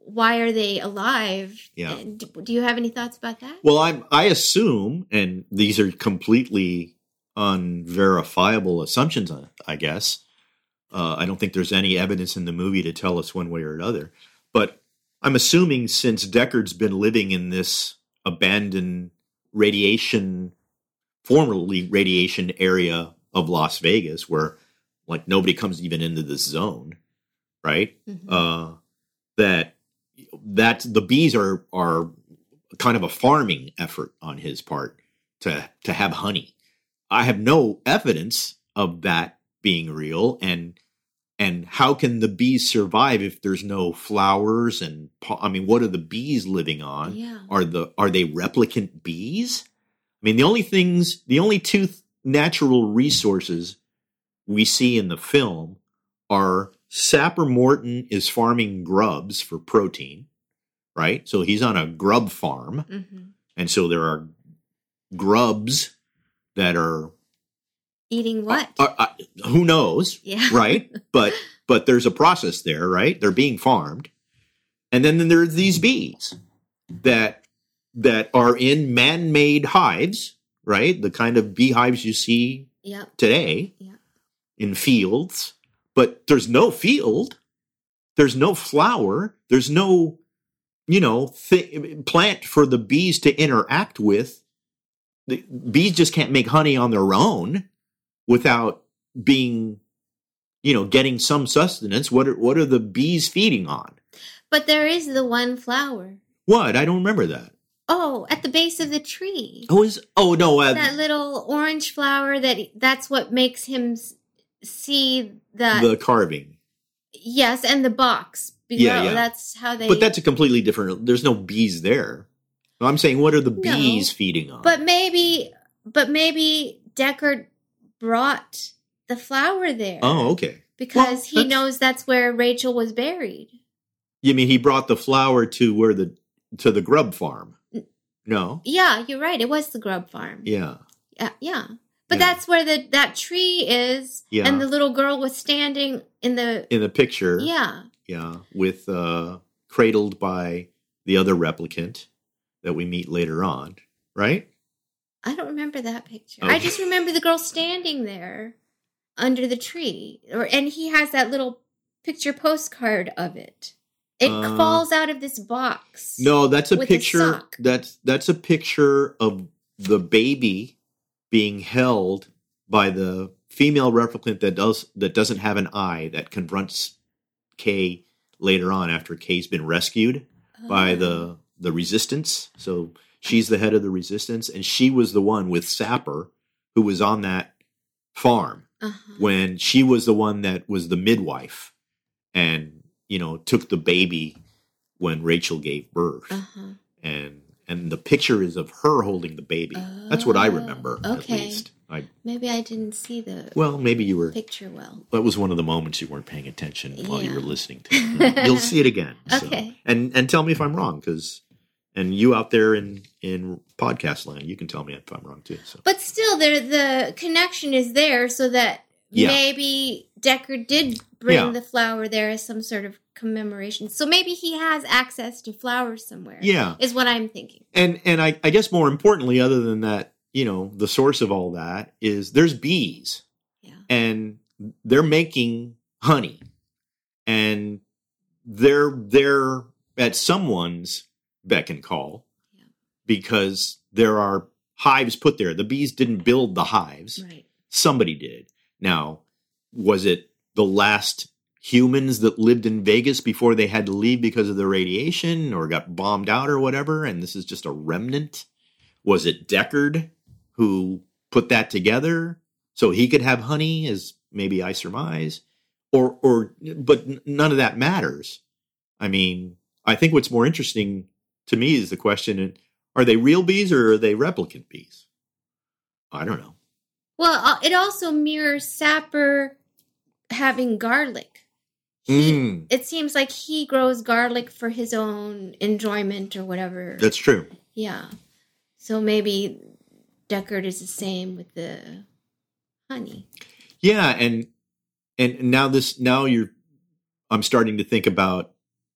why are they alive? Yeah. Do you have any thoughts about that? Well, I assume, and these are completely unverifiable assumptions, I guess. I don't think there's any evidence in the movie to tell us one way or another. But I'm assuming since Deckard's been living in this abandoned formerly radiation area of Las Vegas, where like nobody comes even into this zone, right? Mm-hmm. That the bees are kind of a farming effort on his part to have honey. I have no evidence of that being real, and how can the bees survive if there's no flowers? And I mean, what are the bees living on? Yeah. Are they replicant bees? I mean, the only two natural resources we see in the film are. Sapper Morton is farming grubs for protein, right? So he's on a grub farm. Mm-hmm. And so there are grubs that are... Eating what? Who knows, right? But there's a process there, right? They're being farmed. And then there are these bees that are in man-made hives, right? The kind of beehives you see today in fields. But there's no field, there's no flower, there's no, you know, plant for the bees to interact with. The bees just can't make honey on their own without being, you know, getting some sustenance. What are the bees feeding on? But there is the one flower. What? I don't remember that. Oh, at the base of the tree. That little orange flower that's what makes him see the carving. Yes, and the box below. Yeah. That's how they... But that's a completely different... There's no bees there. I'm saying, what are the bees feeding on? But maybe Deckard brought the flower there. Oh, okay. Because he knows that's where Rachel was buried. You mean he brought the flower to where to the grub farm? No? Yeah, you're right. It was the grub farm. Yeah. Yeah. But that's where that tree is, and the little girl was standing in the picture. Yeah, Yeah, with cradled by the other replicant that we meet later on, right? I don't remember that picture. Oh. I just remember the girl standing there under the tree, and he has that little picture postcard of it. It falls out of this box. No, that's a picture. That's a picture of the baby being held by the female replicant that doesn't have an eye, that confronts Kay later on after Kay's been rescued by the resistance. So she's the head of the resistance, and she was the one with Sapper who was on that farm when she was the one that was the midwife and, you know, took the baby when Rachel gave birth. And the picture is of her holding the baby. Oh, that's what I remember, at least. Maybe I didn't see the picture well. That was one of the moments you weren't paying attention while you were listening to it. You'll see it again. Okay. So. And tell me if I'm wrong, and you out there in podcast land, you can tell me if I'm wrong too. So. But still, the connection is there so that maybe Deckard did bring the flower there as some sort of commemoration. So maybe he has access to flowers somewhere. Yeah. Is what I'm thinking. And I guess more importantly, other than that, you know, the source of all that is there's bees. Yeah. And they're making honey. And they're at someone's beck and call because there are hives put there. The bees didn't build the hives. Right. Somebody did. Now, was it the last humans that lived in Vegas before they had to leave because of the radiation or got bombed out or whatever, and this is just a remnant? Was it Deckard who put that together so he could have honey, as maybe I surmise? But none of that matters. I mean, I think what's more interesting to me is the question, are they real bees or are they replicant bees? I don't know. Well, it also mirrors Sapper having garlic. It seems like he grows garlic for his own enjoyment or whatever. That's true. Yeah. So maybe Deckard is the same with the honey. Yeah, and I'm starting to think about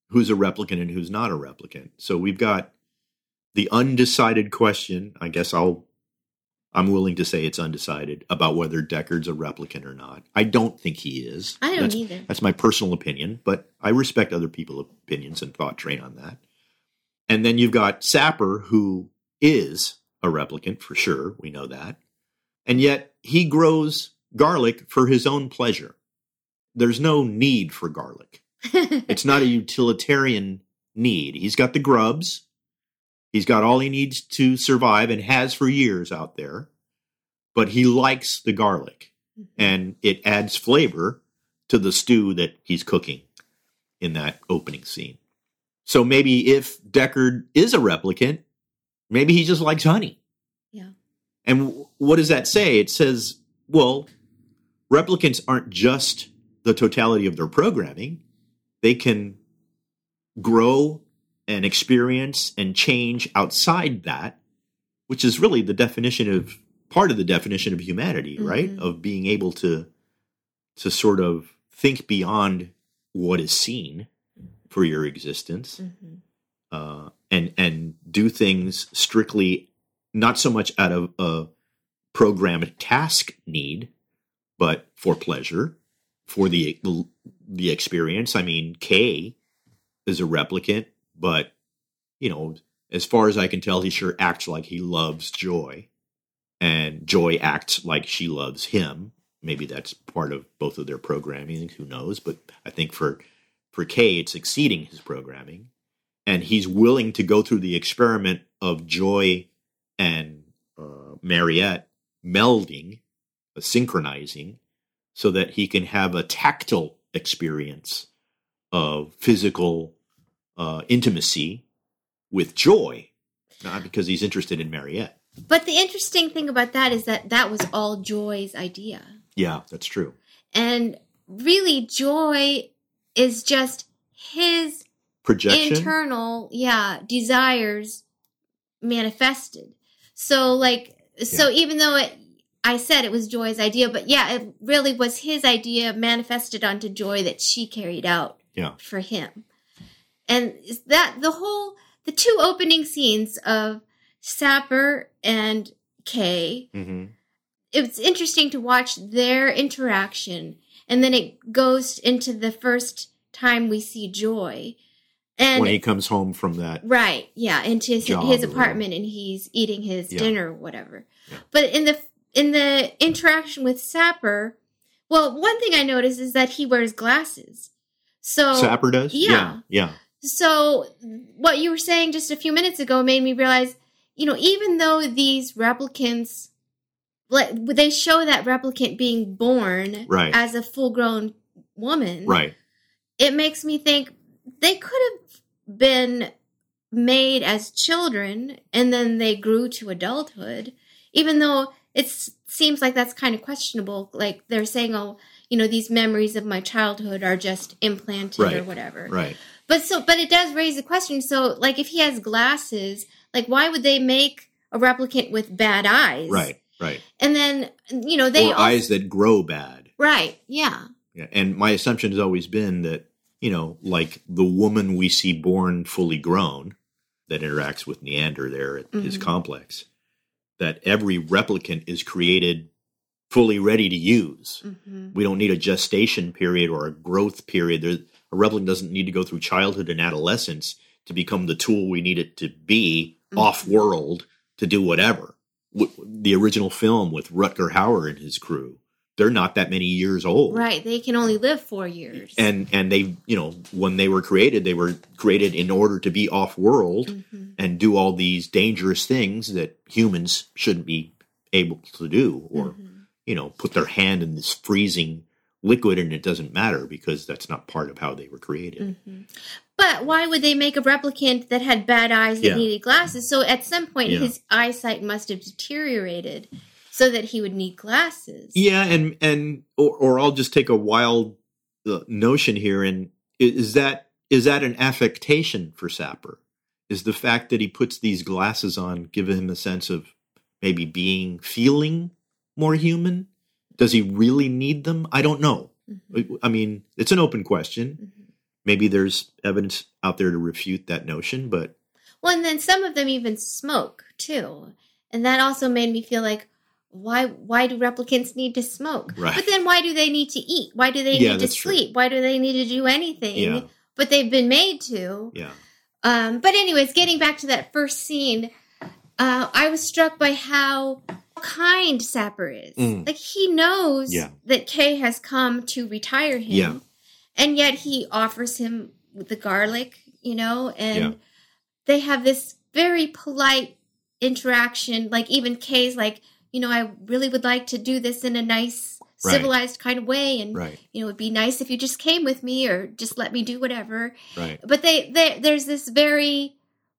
who's a replicant and who's not a replicant. So we've got the undecided question. I guess I'm willing to say it's undecided about whether Deckard's a replicant or not. I don't think he is. I don't either. That's my personal opinion, but I respect other people's opinions and thought train on that. And then you've got Sapper, who is a replicant for sure. We know that. And yet he grows garlic for his own pleasure. There's no need for garlic. It's not a utilitarian need. He's got the grubs. He's got all he needs to survive and has for years out there, but he likes the garlic, and it adds flavor to the stew that he's cooking in that opening scene. So maybe if Deckard is a replicant, maybe he just likes honey. Yeah. And what does that say? It says, well, replicants aren't just the totality of their programming. They can grow and experience and change outside that, which is really the definition of part of the definition of humanity, right? Of being able to sort of think beyond what is seen for your existence, and do things strictly not so much out of a programmed task need, but for pleasure, for the experience. I mean, Kay is a replicant. But, you know, as far as I can tell, he sure acts like he loves Joy. And Joy acts like she loves him. Maybe that's part of both of their programming. Who knows? But I think for Kay, it's exceeding his programming. And he's willing to go through the experiment of Joy and Mariette melding, synchronizing, so that he can have a tactile experience of physical intimacy with Joy, not because he's interested in Mariette. But the interesting thing about that is that was all Joy's idea. Yeah, that's true. And really, Joy is just his projection, internal, desires manifested. So, even though I said it was Joy's idea, but it really was his idea manifested onto Joy that she carried out. yeah. for him. And that the two opening scenes of Sapper and Kay, mm-hmm. it's interesting to watch their interaction. And then it goes into the first time we see Joy. And when he comes home from that. Right. Yeah. Into his apartment and he's eating his dinner or whatever. Yeah. But in the interaction with Sapper, well, one thing I noticed is that he wears glasses. So Sapper does? Yeah. So what you were saying just a few minutes ago made me realize, even though these replicants, they show that replicant being born as a full-grown woman. Right. It makes me think they could have been made as children and then they grew to adulthood, even though it seems like that's kind of questionable. Like they're saying, these memories of my childhood are just implanted or whatever. Right. But it does raise the question. So like if he has glasses, like why would they make a replicant with bad eyes? Right. And then, they eyes that grow bad. Right. Yeah. And my assumption has always been that, like the woman we see born fully grown that interacts with Niander there at mm-hmm. his complex, that every replicant is created fully ready to use. Mm-hmm. We don't need a gestation period or a growth period. A replicant doesn't need to go through childhood and adolescence to become the tool we need it to be mm-hmm. off-world to do whatever. The original film with Rutger Hauer and his crew, they're not that many years old. Right. They can only live 4 years. And they, when they were created in order to be off-world mm-hmm. and do all these dangerous things that humans shouldn't be able to do or, mm-hmm. Put their hand in this freezing liquid and it doesn't matter because that's not part of how they were created. Mm-hmm. But why would they make a replicant that had bad eyes that needed glasses? So at some point his eyesight must have deteriorated. So that he would need glasses. Yeah, or I'll just take a wild notion here. And is that an affectation for Sapper? Is the fact that he puts these glasses on give him a sense of maybe feeling more human? Does he really need them? I don't know. Mm-hmm. I mean, it's an open question. Mm-hmm. Maybe there's evidence out there to refute that notion, but and then some of them even smoke too, and that also made me feel like. Why do replicants need to smoke? Right. But then why do they need to eat? Why do they need to sleep? True. Why do they need to do anything? Yeah. But they've been made to. Yeah. But anyways, getting back to that first scene, I was struck by how kind Sapper is. Mm. Like he knows that Kay has come to retire him. Yeah. And yet he offers him the garlic, and they have this very polite interaction. Like even Kay's like, I really would like to do this in a nice, civilized kind of way. And, it'd be nice if you just came with me or just let me do whatever. Right. But there's this very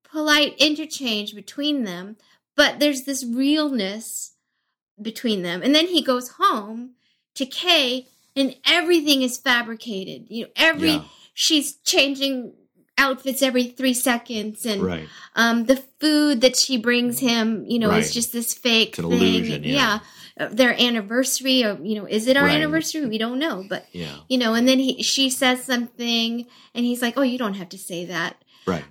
polite interchange between them. But there's this realness between them. And then he goes home to Kay and everything is fabricated. She's changing outfits every 3 seconds and the food that she brings him is just this fake thing. It's an illusion, their anniversary or is it our anniversary, we don't know, but and then she says something and he's like, oh, you don't have to say that,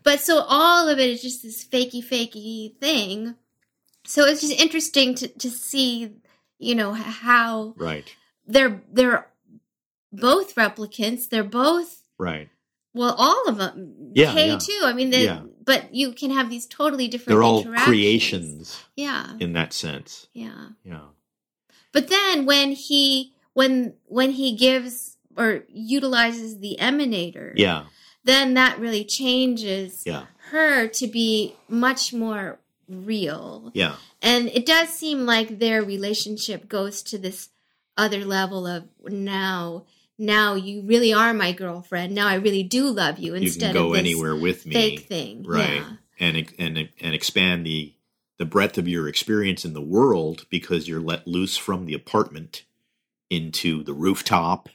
but so all of it is just this fakey thing. So it's just interesting to see how they're both replicants, they're both well, all of them. Kay too. I mean, but you can have these totally different interactions. They're all creations. Yeah. In that sense. Yeah. Yeah. But then when he gives or utilizes the emanator, then that really changes her to be much more real. Yeah. And it does seem like their relationship goes to this other level of now you really are my girlfriend. Now I really do love you. Instead of this anywhere with me, fake thing, right? Yeah. And expand the breadth of your experience in the world because you're let loose from the apartment into the rooftop,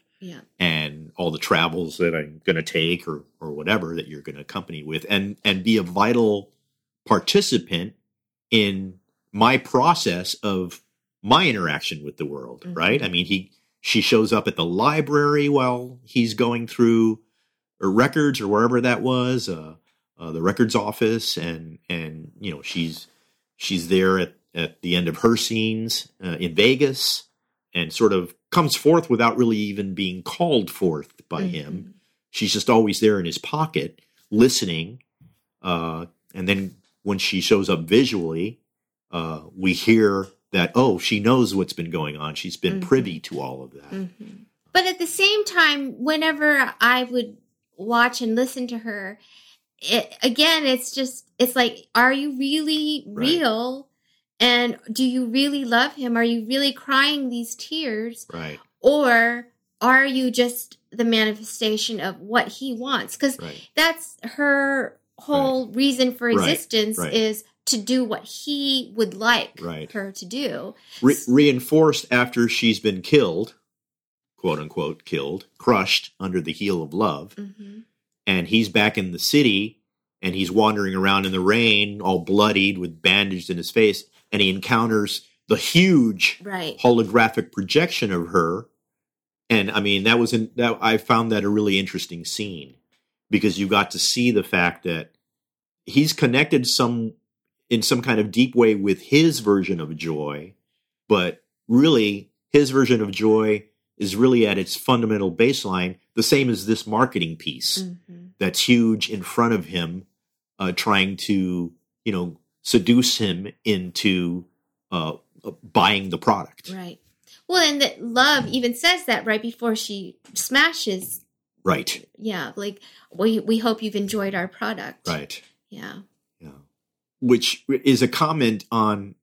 and all the travels that I'm going to take or whatever that you're going to accompany with, and be a vital participant in my process of my interaction with the world, mm-hmm. right? I mean, She shows up at the library while he's going through or records or wherever that was, the records office, and you know, she's there at the end of her scenes in Vegas, and sort of comes forth without really even being called forth by him. She's just always there in his pocket, listening. And then when she shows up visually, we hear that, oh, she knows what's been going on. She's been privy to all of that. But at the same time, whenever I would watch and listen to her, it's like, are you really real? And do you really love him? Are you really crying these tears? Right. Or are you just the manifestation of what he wants? Because that's her whole reason for existence is to do what he would like her to do. Reinforced after she's been killed, quote unquote killed, crushed under the heel of love. And he's back in the city and he's wandering around in the rain, all bloodied with bandaged in his face. And he encounters the huge holographic projection of her. And I mean, I found that a really interesting scene, because you got to see the fact that he's connected in some kind of deep way with his version of joy, but really his version of joy is really at its fundamental baseline the same as this marketing piece that's huge in front of him, trying to, you know, seduce him into buying the product. Right. Well, and that Love even says that right before she smashes. Right. Yeah. Like, we hope you've enjoyed our product. Right. Yeah. Yeah. Which is a comment on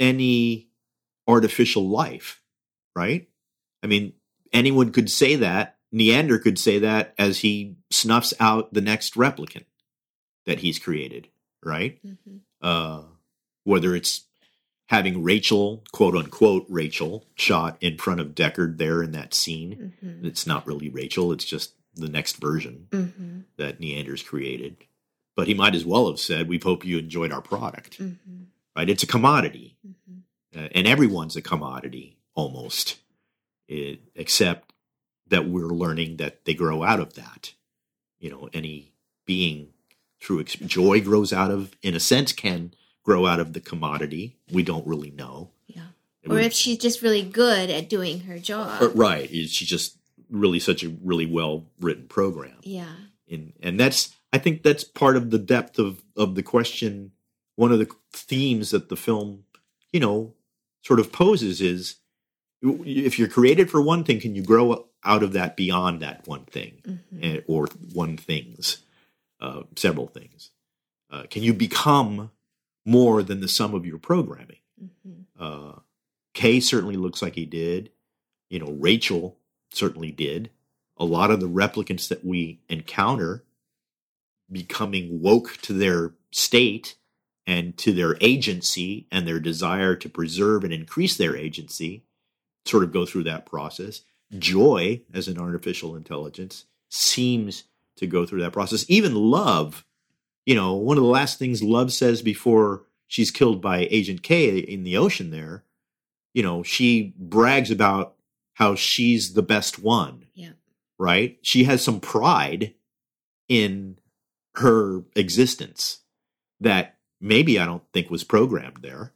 any artificial life, right? I mean, anyone could say that. Niander could say that as he snuffs out the next replicant that he's created, right? Whether it's having Rachel, quote unquote, Rachel shot in front of Deckard there in that scene. It's not really Rachel. It's just the next version that Neander's created. But he might as well have said, we hope you enjoyed our product, right? It's a commodity, and everyone's a commodity almost, except that we're learning that they grow out of that. You know, any being through joy grows out of, in a sense, can grow out of the commodity. We don't really know. Yeah. Or if she's just really good at doing her job. Right. She's just really such a really well-written program. Yeah. And I think that's part of the depth of the question. One of the themes that the film, you know, sort of poses is, if you're created for one thing, can you grow out of that beyond that one thing? Or one things, several things? Can you become more than the sum of your programming? Kay certainly looks like he did. You know, Rachel certainly did. A lot of the replicants that we encounter becoming woke to their state and to their agency and their desire to preserve and increase their agency sort of go through that process. Joy, as an artificial intelligence, seems to go through that process. Even Love. You know, one of the last things Love says before she's killed by Agent K in the ocean there, you know, she brags about how she's the best one, right? She has some pride in her existence that maybe I don't think was programmed there,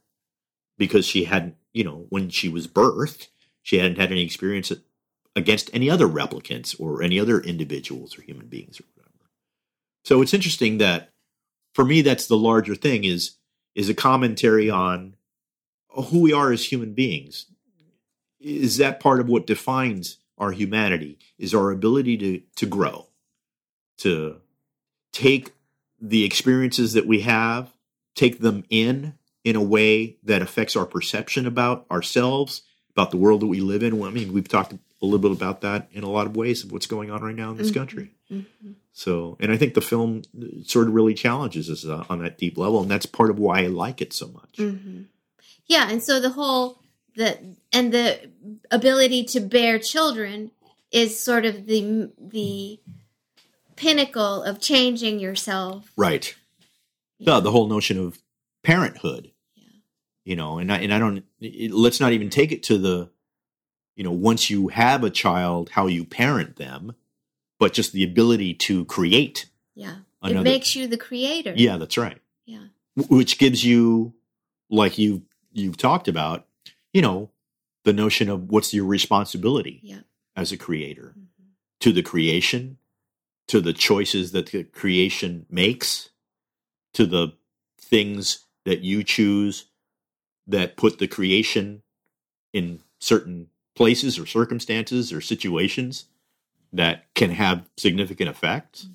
because she hadn't, you know, when she was birthed, she hadn't had any experience against any other replicants or any other individuals or human beings or whatever. So it's interesting that, for me, that's the larger thing, is a commentary on who we are as human beings. Is that part of what defines our humanity, is our ability to grow, to take the experiences that we have, take them in a way that affects our perception about ourselves, about the world that we live in. I mean, we've talked a little bit about that in a lot of ways of what's going on right now in this country. So, and I think the film sort of really challenges us on that deep level, and that's part of why I like it so much. Yeah, and so the ability to bear children is sort of the pinnacle of changing yourself. Right. Yeah. No, the whole notion of parenthood. Yeah. You know, let's not even take it to the, you know, once you have a child, how you parent them. but just the ability to create. Yeah. Another. It makes you the creator. Yeah, that's right. Yeah. Which gives you, like you've talked about, you know, the notion of what's your responsibility as a creator to the creation, to the choices that the creation makes, to the things that you choose that put the creation in certain places or circumstances or situations that can have significant effects,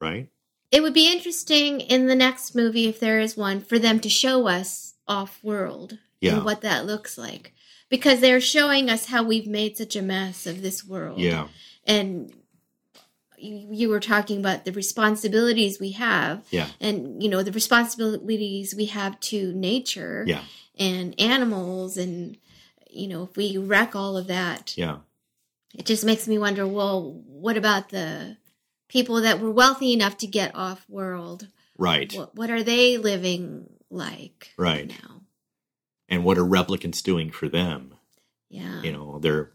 right? It would be interesting in the next movie, if there is one, for them to show us off-world and what that looks like. Because they're showing us how we've made such a mess of this world. Yeah. And you were talking about the responsibilities we have. Yeah. And, you know, the responsibilities we have to nature and animals. And, you know, if we wreck all of that. Yeah. It just makes me wonder, well, what about the people that were wealthy enough to get off world? Right. What are they living like now? And what are replicants doing for them? Yeah. You know, there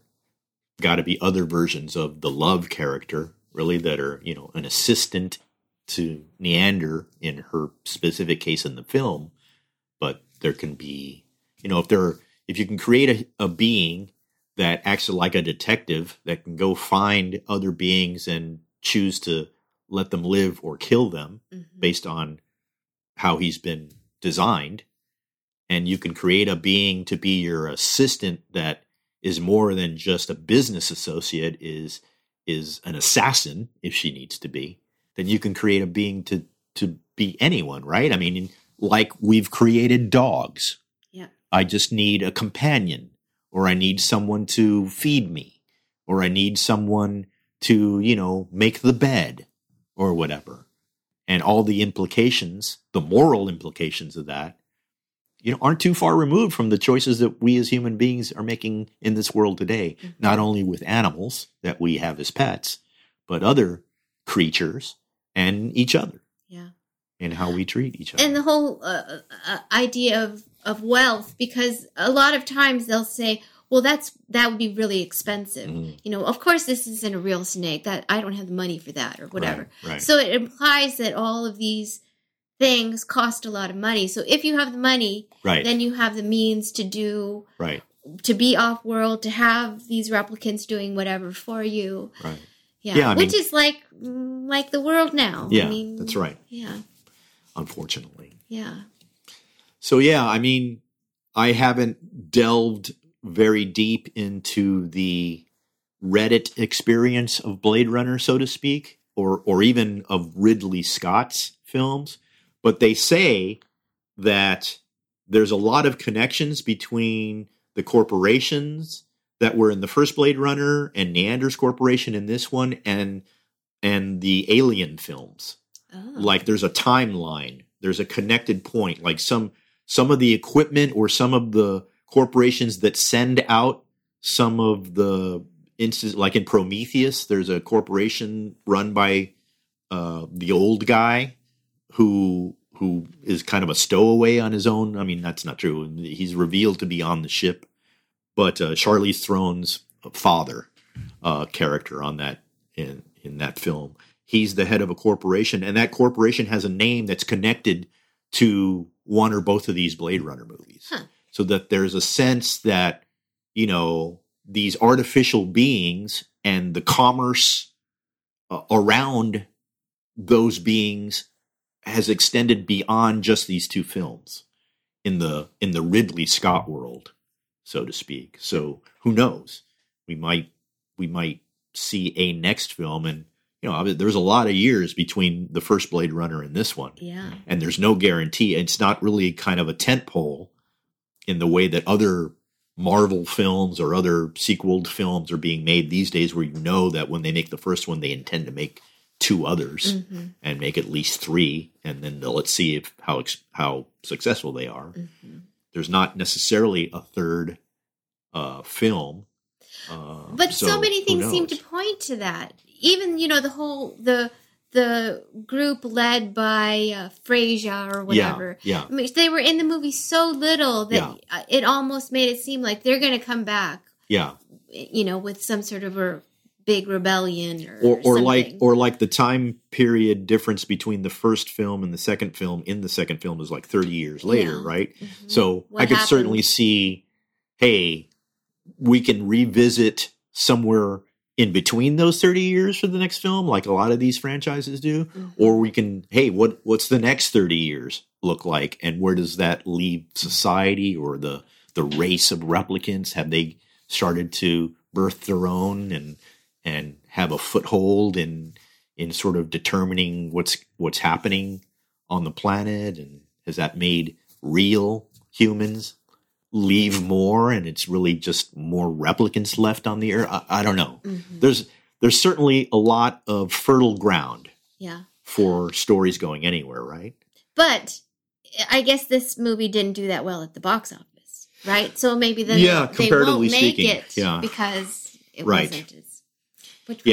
got to be other versions of the love character, really, that are, you know, an assistant to Niander in her specific case in the film. But there can be, you know, if you can create a being that acts like a detective that can go find other beings and choose to let them live or kill them based on how he's been designed. And you can create a being to be your assistant that is more than just a business associate, is an assassin if she needs to be. Then you can create a being to be anyone, right? I mean, like we've created dogs. Yeah. I just need a companion, or I need someone to feed me, or I need someone to, you know, make the bed or whatever. And all the implications, the moral implications of that, you know, aren't too far removed from the choices that we as human beings are making in this world today, not only with animals that we have as pets, but other creatures and each other. Yeah. And how we treat each other. And the whole idea of wealth, because a lot of times they'll say, well, that would be really expensive. You know, of course this isn't a real snake. That I don't have the money for that or whatever. Right. So it implies that all of these things cost a lot of money. So if you have the money, then you have the means to do, to be off world, to have these replicants doing whatever for you. Right. Yeah. Which is like the world now. Yeah. I mean, that's right. Yeah. Unfortunately. Yeah. So, yeah, I mean, I haven't delved very deep into the Reddit experience of Blade Runner, so to speak, or even of Ridley Scott's films. But they say that there's a lot of connections between the corporations that were in the first Blade Runner and Neander's corporation in this one and the Alien films. Oh. Like there's a timeline. There's a connected point. Like some of the equipment or some of the corporations that send out some of the instances, like in Prometheus, there's a corporation run by the old guy who is kind of a stowaway on his own. I mean, that's not true. He's revealed to be on the ship, but Charlize Theron's father character on that in that film, he's the head of a corporation, and that corporation has a name that's connected to one or both of these Blade Runner movies. Huh. So that there's a sense that, you know, these artificial beings and the commerce around those beings has extended beyond just these two films in the Ridley Scott world, so to speak. So who knows? We might see a next film, and you know, there's a lot of years between the first Blade Runner and this one. Yeah. And there's no guarantee. It's not really kind of a tentpole in the way that other Marvel films or other sequeled films are being made these days, where you know that when they make the first one, they intend to make two others and make at least three, and then let's see how successful they are. There's not necessarily a third film, but so many things seem to point to that. Even, you know, the whole the group led by Frasier or whatever. Yeah, yeah. I mean, they were in the movie so little that it almost made it seem like they're going to come back. Yeah, you know, with some sort of a big rebellion or like, or like the time period difference between the first film and the second film in the second film is like 30 years later. Yeah. Right. Mm-hmm. So what I could certainly see, hey, we can revisit somewhere in between those 30 years for the next film, like a lot of these franchises do, mm-hmm. or we can, hey, what's the next 30 years look like? And where does that leave society or the race of replicants? Have they started to birth their own and have a foothold in sort of determining what's happening on the planet? And has that made real humans leave more, and it's really just more replicants left on the earth? I don't know. Mm-hmm. There's certainly a lot of fertile ground for stories going anywhere, right? But I guess this movie didn't do that well at the box office, right? So maybe they won't make it because it wasn't as...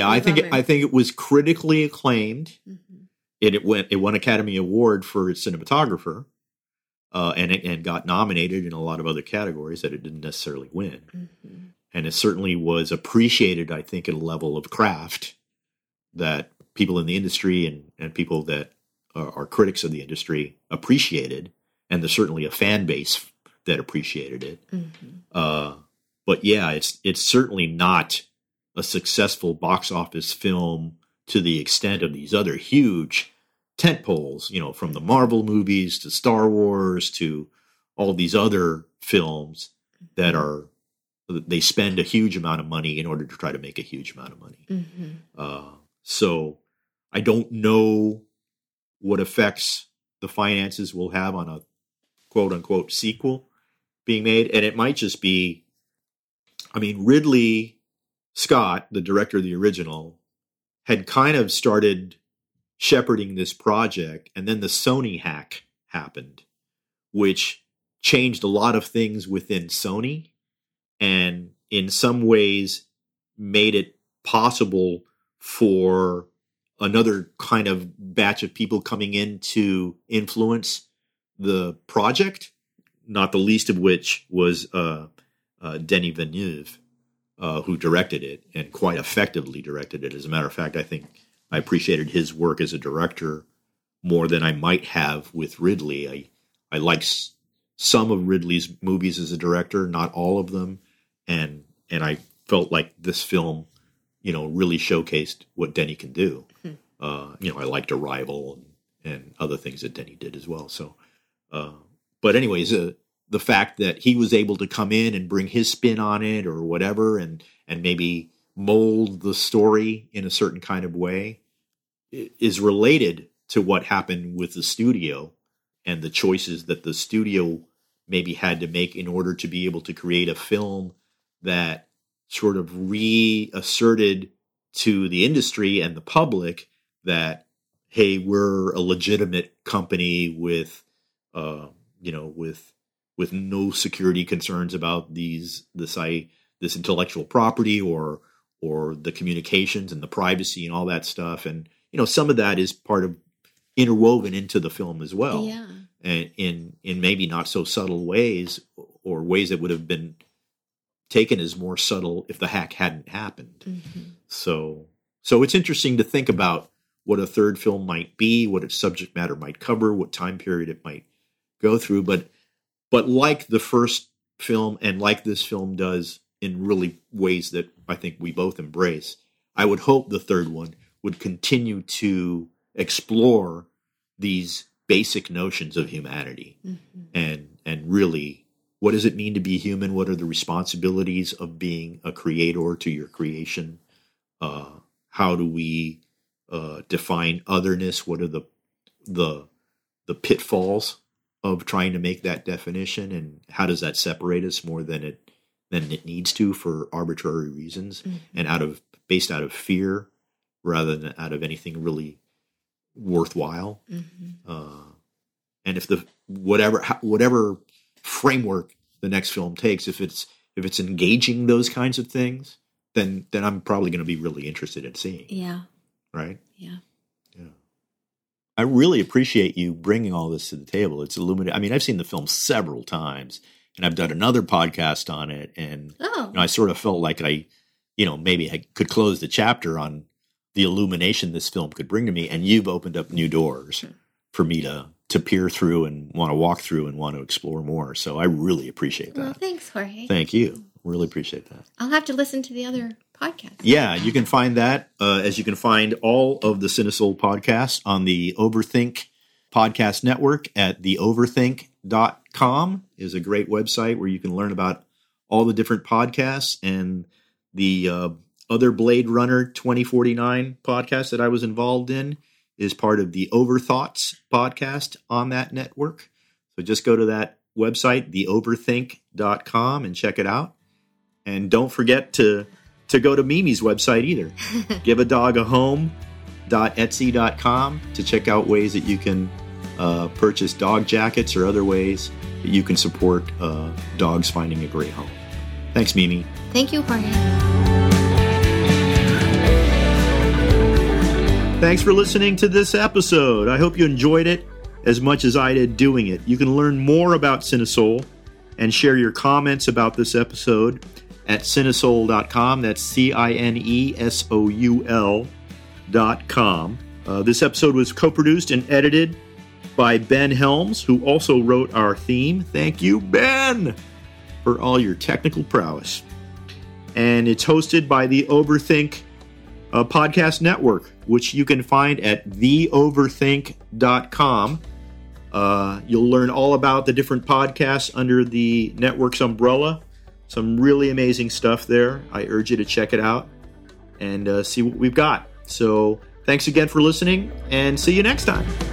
I think it was critically acclaimed. Mm-hmm. It won Academy Award for its cinematographer. And got nominated in a lot of other categories that it didn't necessarily win. Mm-hmm. And it certainly was appreciated, I think, at a level of craft that people in the industry and people that are critics of the industry appreciated. And there's certainly a fan base that appreciated it. Mm-hmm. But it's certainly not a successful box office film to the extent of these other huge tent poles, you know, from the Marvel movies to Star Wars to all these other films that they spend a huge amount of money in order to try to make a huge amount of money. Mm-hmm. So I don't know what effects the finances will have on a quote unquote sequel being made. And it might just be, I mean, Ridley Scott, the director of the original, had kind of started shepherding this project, and then the Sony hack happened, which changed a lot of things within Sony and in some ways made it possible for another kind of batch of people coming in to influence the project, not the least of which was Denis Villeneuve, who directed it and quite effectively directed it. As a matter of fact, I think I appreciated his work as a director more than I might have with Ridley. I like some of Ridley's movies as a director, not all of them. And I felt like this film, you know, really showcased what Denny can do. Mm-hmm. I liked Arrival and other things that Denny did as well. So, but anyways, the fact that he was able to come in and bring his spin on it or whatever, and maybe mold the story in a certain kind of way is related to what happened with the studio and the choices that the studio maybe had to make in order to be able to create a film that sort of reasserted to the industry and the public that, hey, we're a legitimate company with no security concerns about this intellectual property or the communications and the privacy and all that stuff. And, you know, some of that is part of interwoven into the film as well. Yeah. And in maybe not so subtle ways, or ways that would have been taken as more subtle if the hack hadn't happened. Mm-hmm. So it's interesting to think about what a third film might be, what its subject matter might cover, what time period it might go through. But like the first film and like this film does, in really ways that I think we both embrace, I would hope the third one would continue to explore these basic notions of humanity. Mm-hmm. And really, what does it mean to be human? What are the responsibilities of being a creator to your creation? How do we define otherness? What are the pitfalls of trying to make that definition? And how does that separate us more than it needs to for arbitrary reasons, mm-hmm. and based out of fear rather than out of anything really worthwhile. Mm-hmm. And if whatever framework the next film takes, if it's engaging those kinds of things, then I'm probably going to be really interested in seeing. Yeah. Right. Yeah. Yeah. I really appreciate you bringing all this to the table. It's illuminating. I mean, I've seen the film several times. And I've done another podcast on it, and I sort of felt like I you know, maybe I could close the chapter on the illumination this film could bring to me. And you've opened up new doors for me to peer through and want to walk through and want to explore more. So I really appreciate that. Well, thanks, Jorge. Thank you. Really appreciate that. I'll have to listen to the other podcasts. Yeah, you can find that, as you can find all of the Cinesoul podcasts on the Overthink Podcast Network at theoverthink.com is a great website where you can learn about all the different podcasts and the other Blade Runner 2049 podcast that I was involved in is part of the Overthoughts podcast on that network. So just go to that website, theoverthink.com, and check it out. And don't forget to go to Mimi's website either, giveadogahome.etsy.com, to check out ways that you can purchase dog jackets or other ways that you can support dogs finding a great home. Thanks, Mimi. Thank you, Jorge. Thanks for listening to this episode. I hope you enjoyed it as much as I did doing it. You can learn more about Cinesoul and share your comments about this episode at Cinesoul.com. That's Cinesoul.com. This episode was co-produced and edited by Ben Helms, who also wrote our theme. Thank you, Ben, for all your technical prowess. And it's hosted by the Overthink Podcast Network, which you can find at theoverthink.com. You'll learn all about the different podcasts under the network's umbrella. Some really amazing stuff there. I urge you to check it out and see what we've got. So thanks again for listening, and see you next time.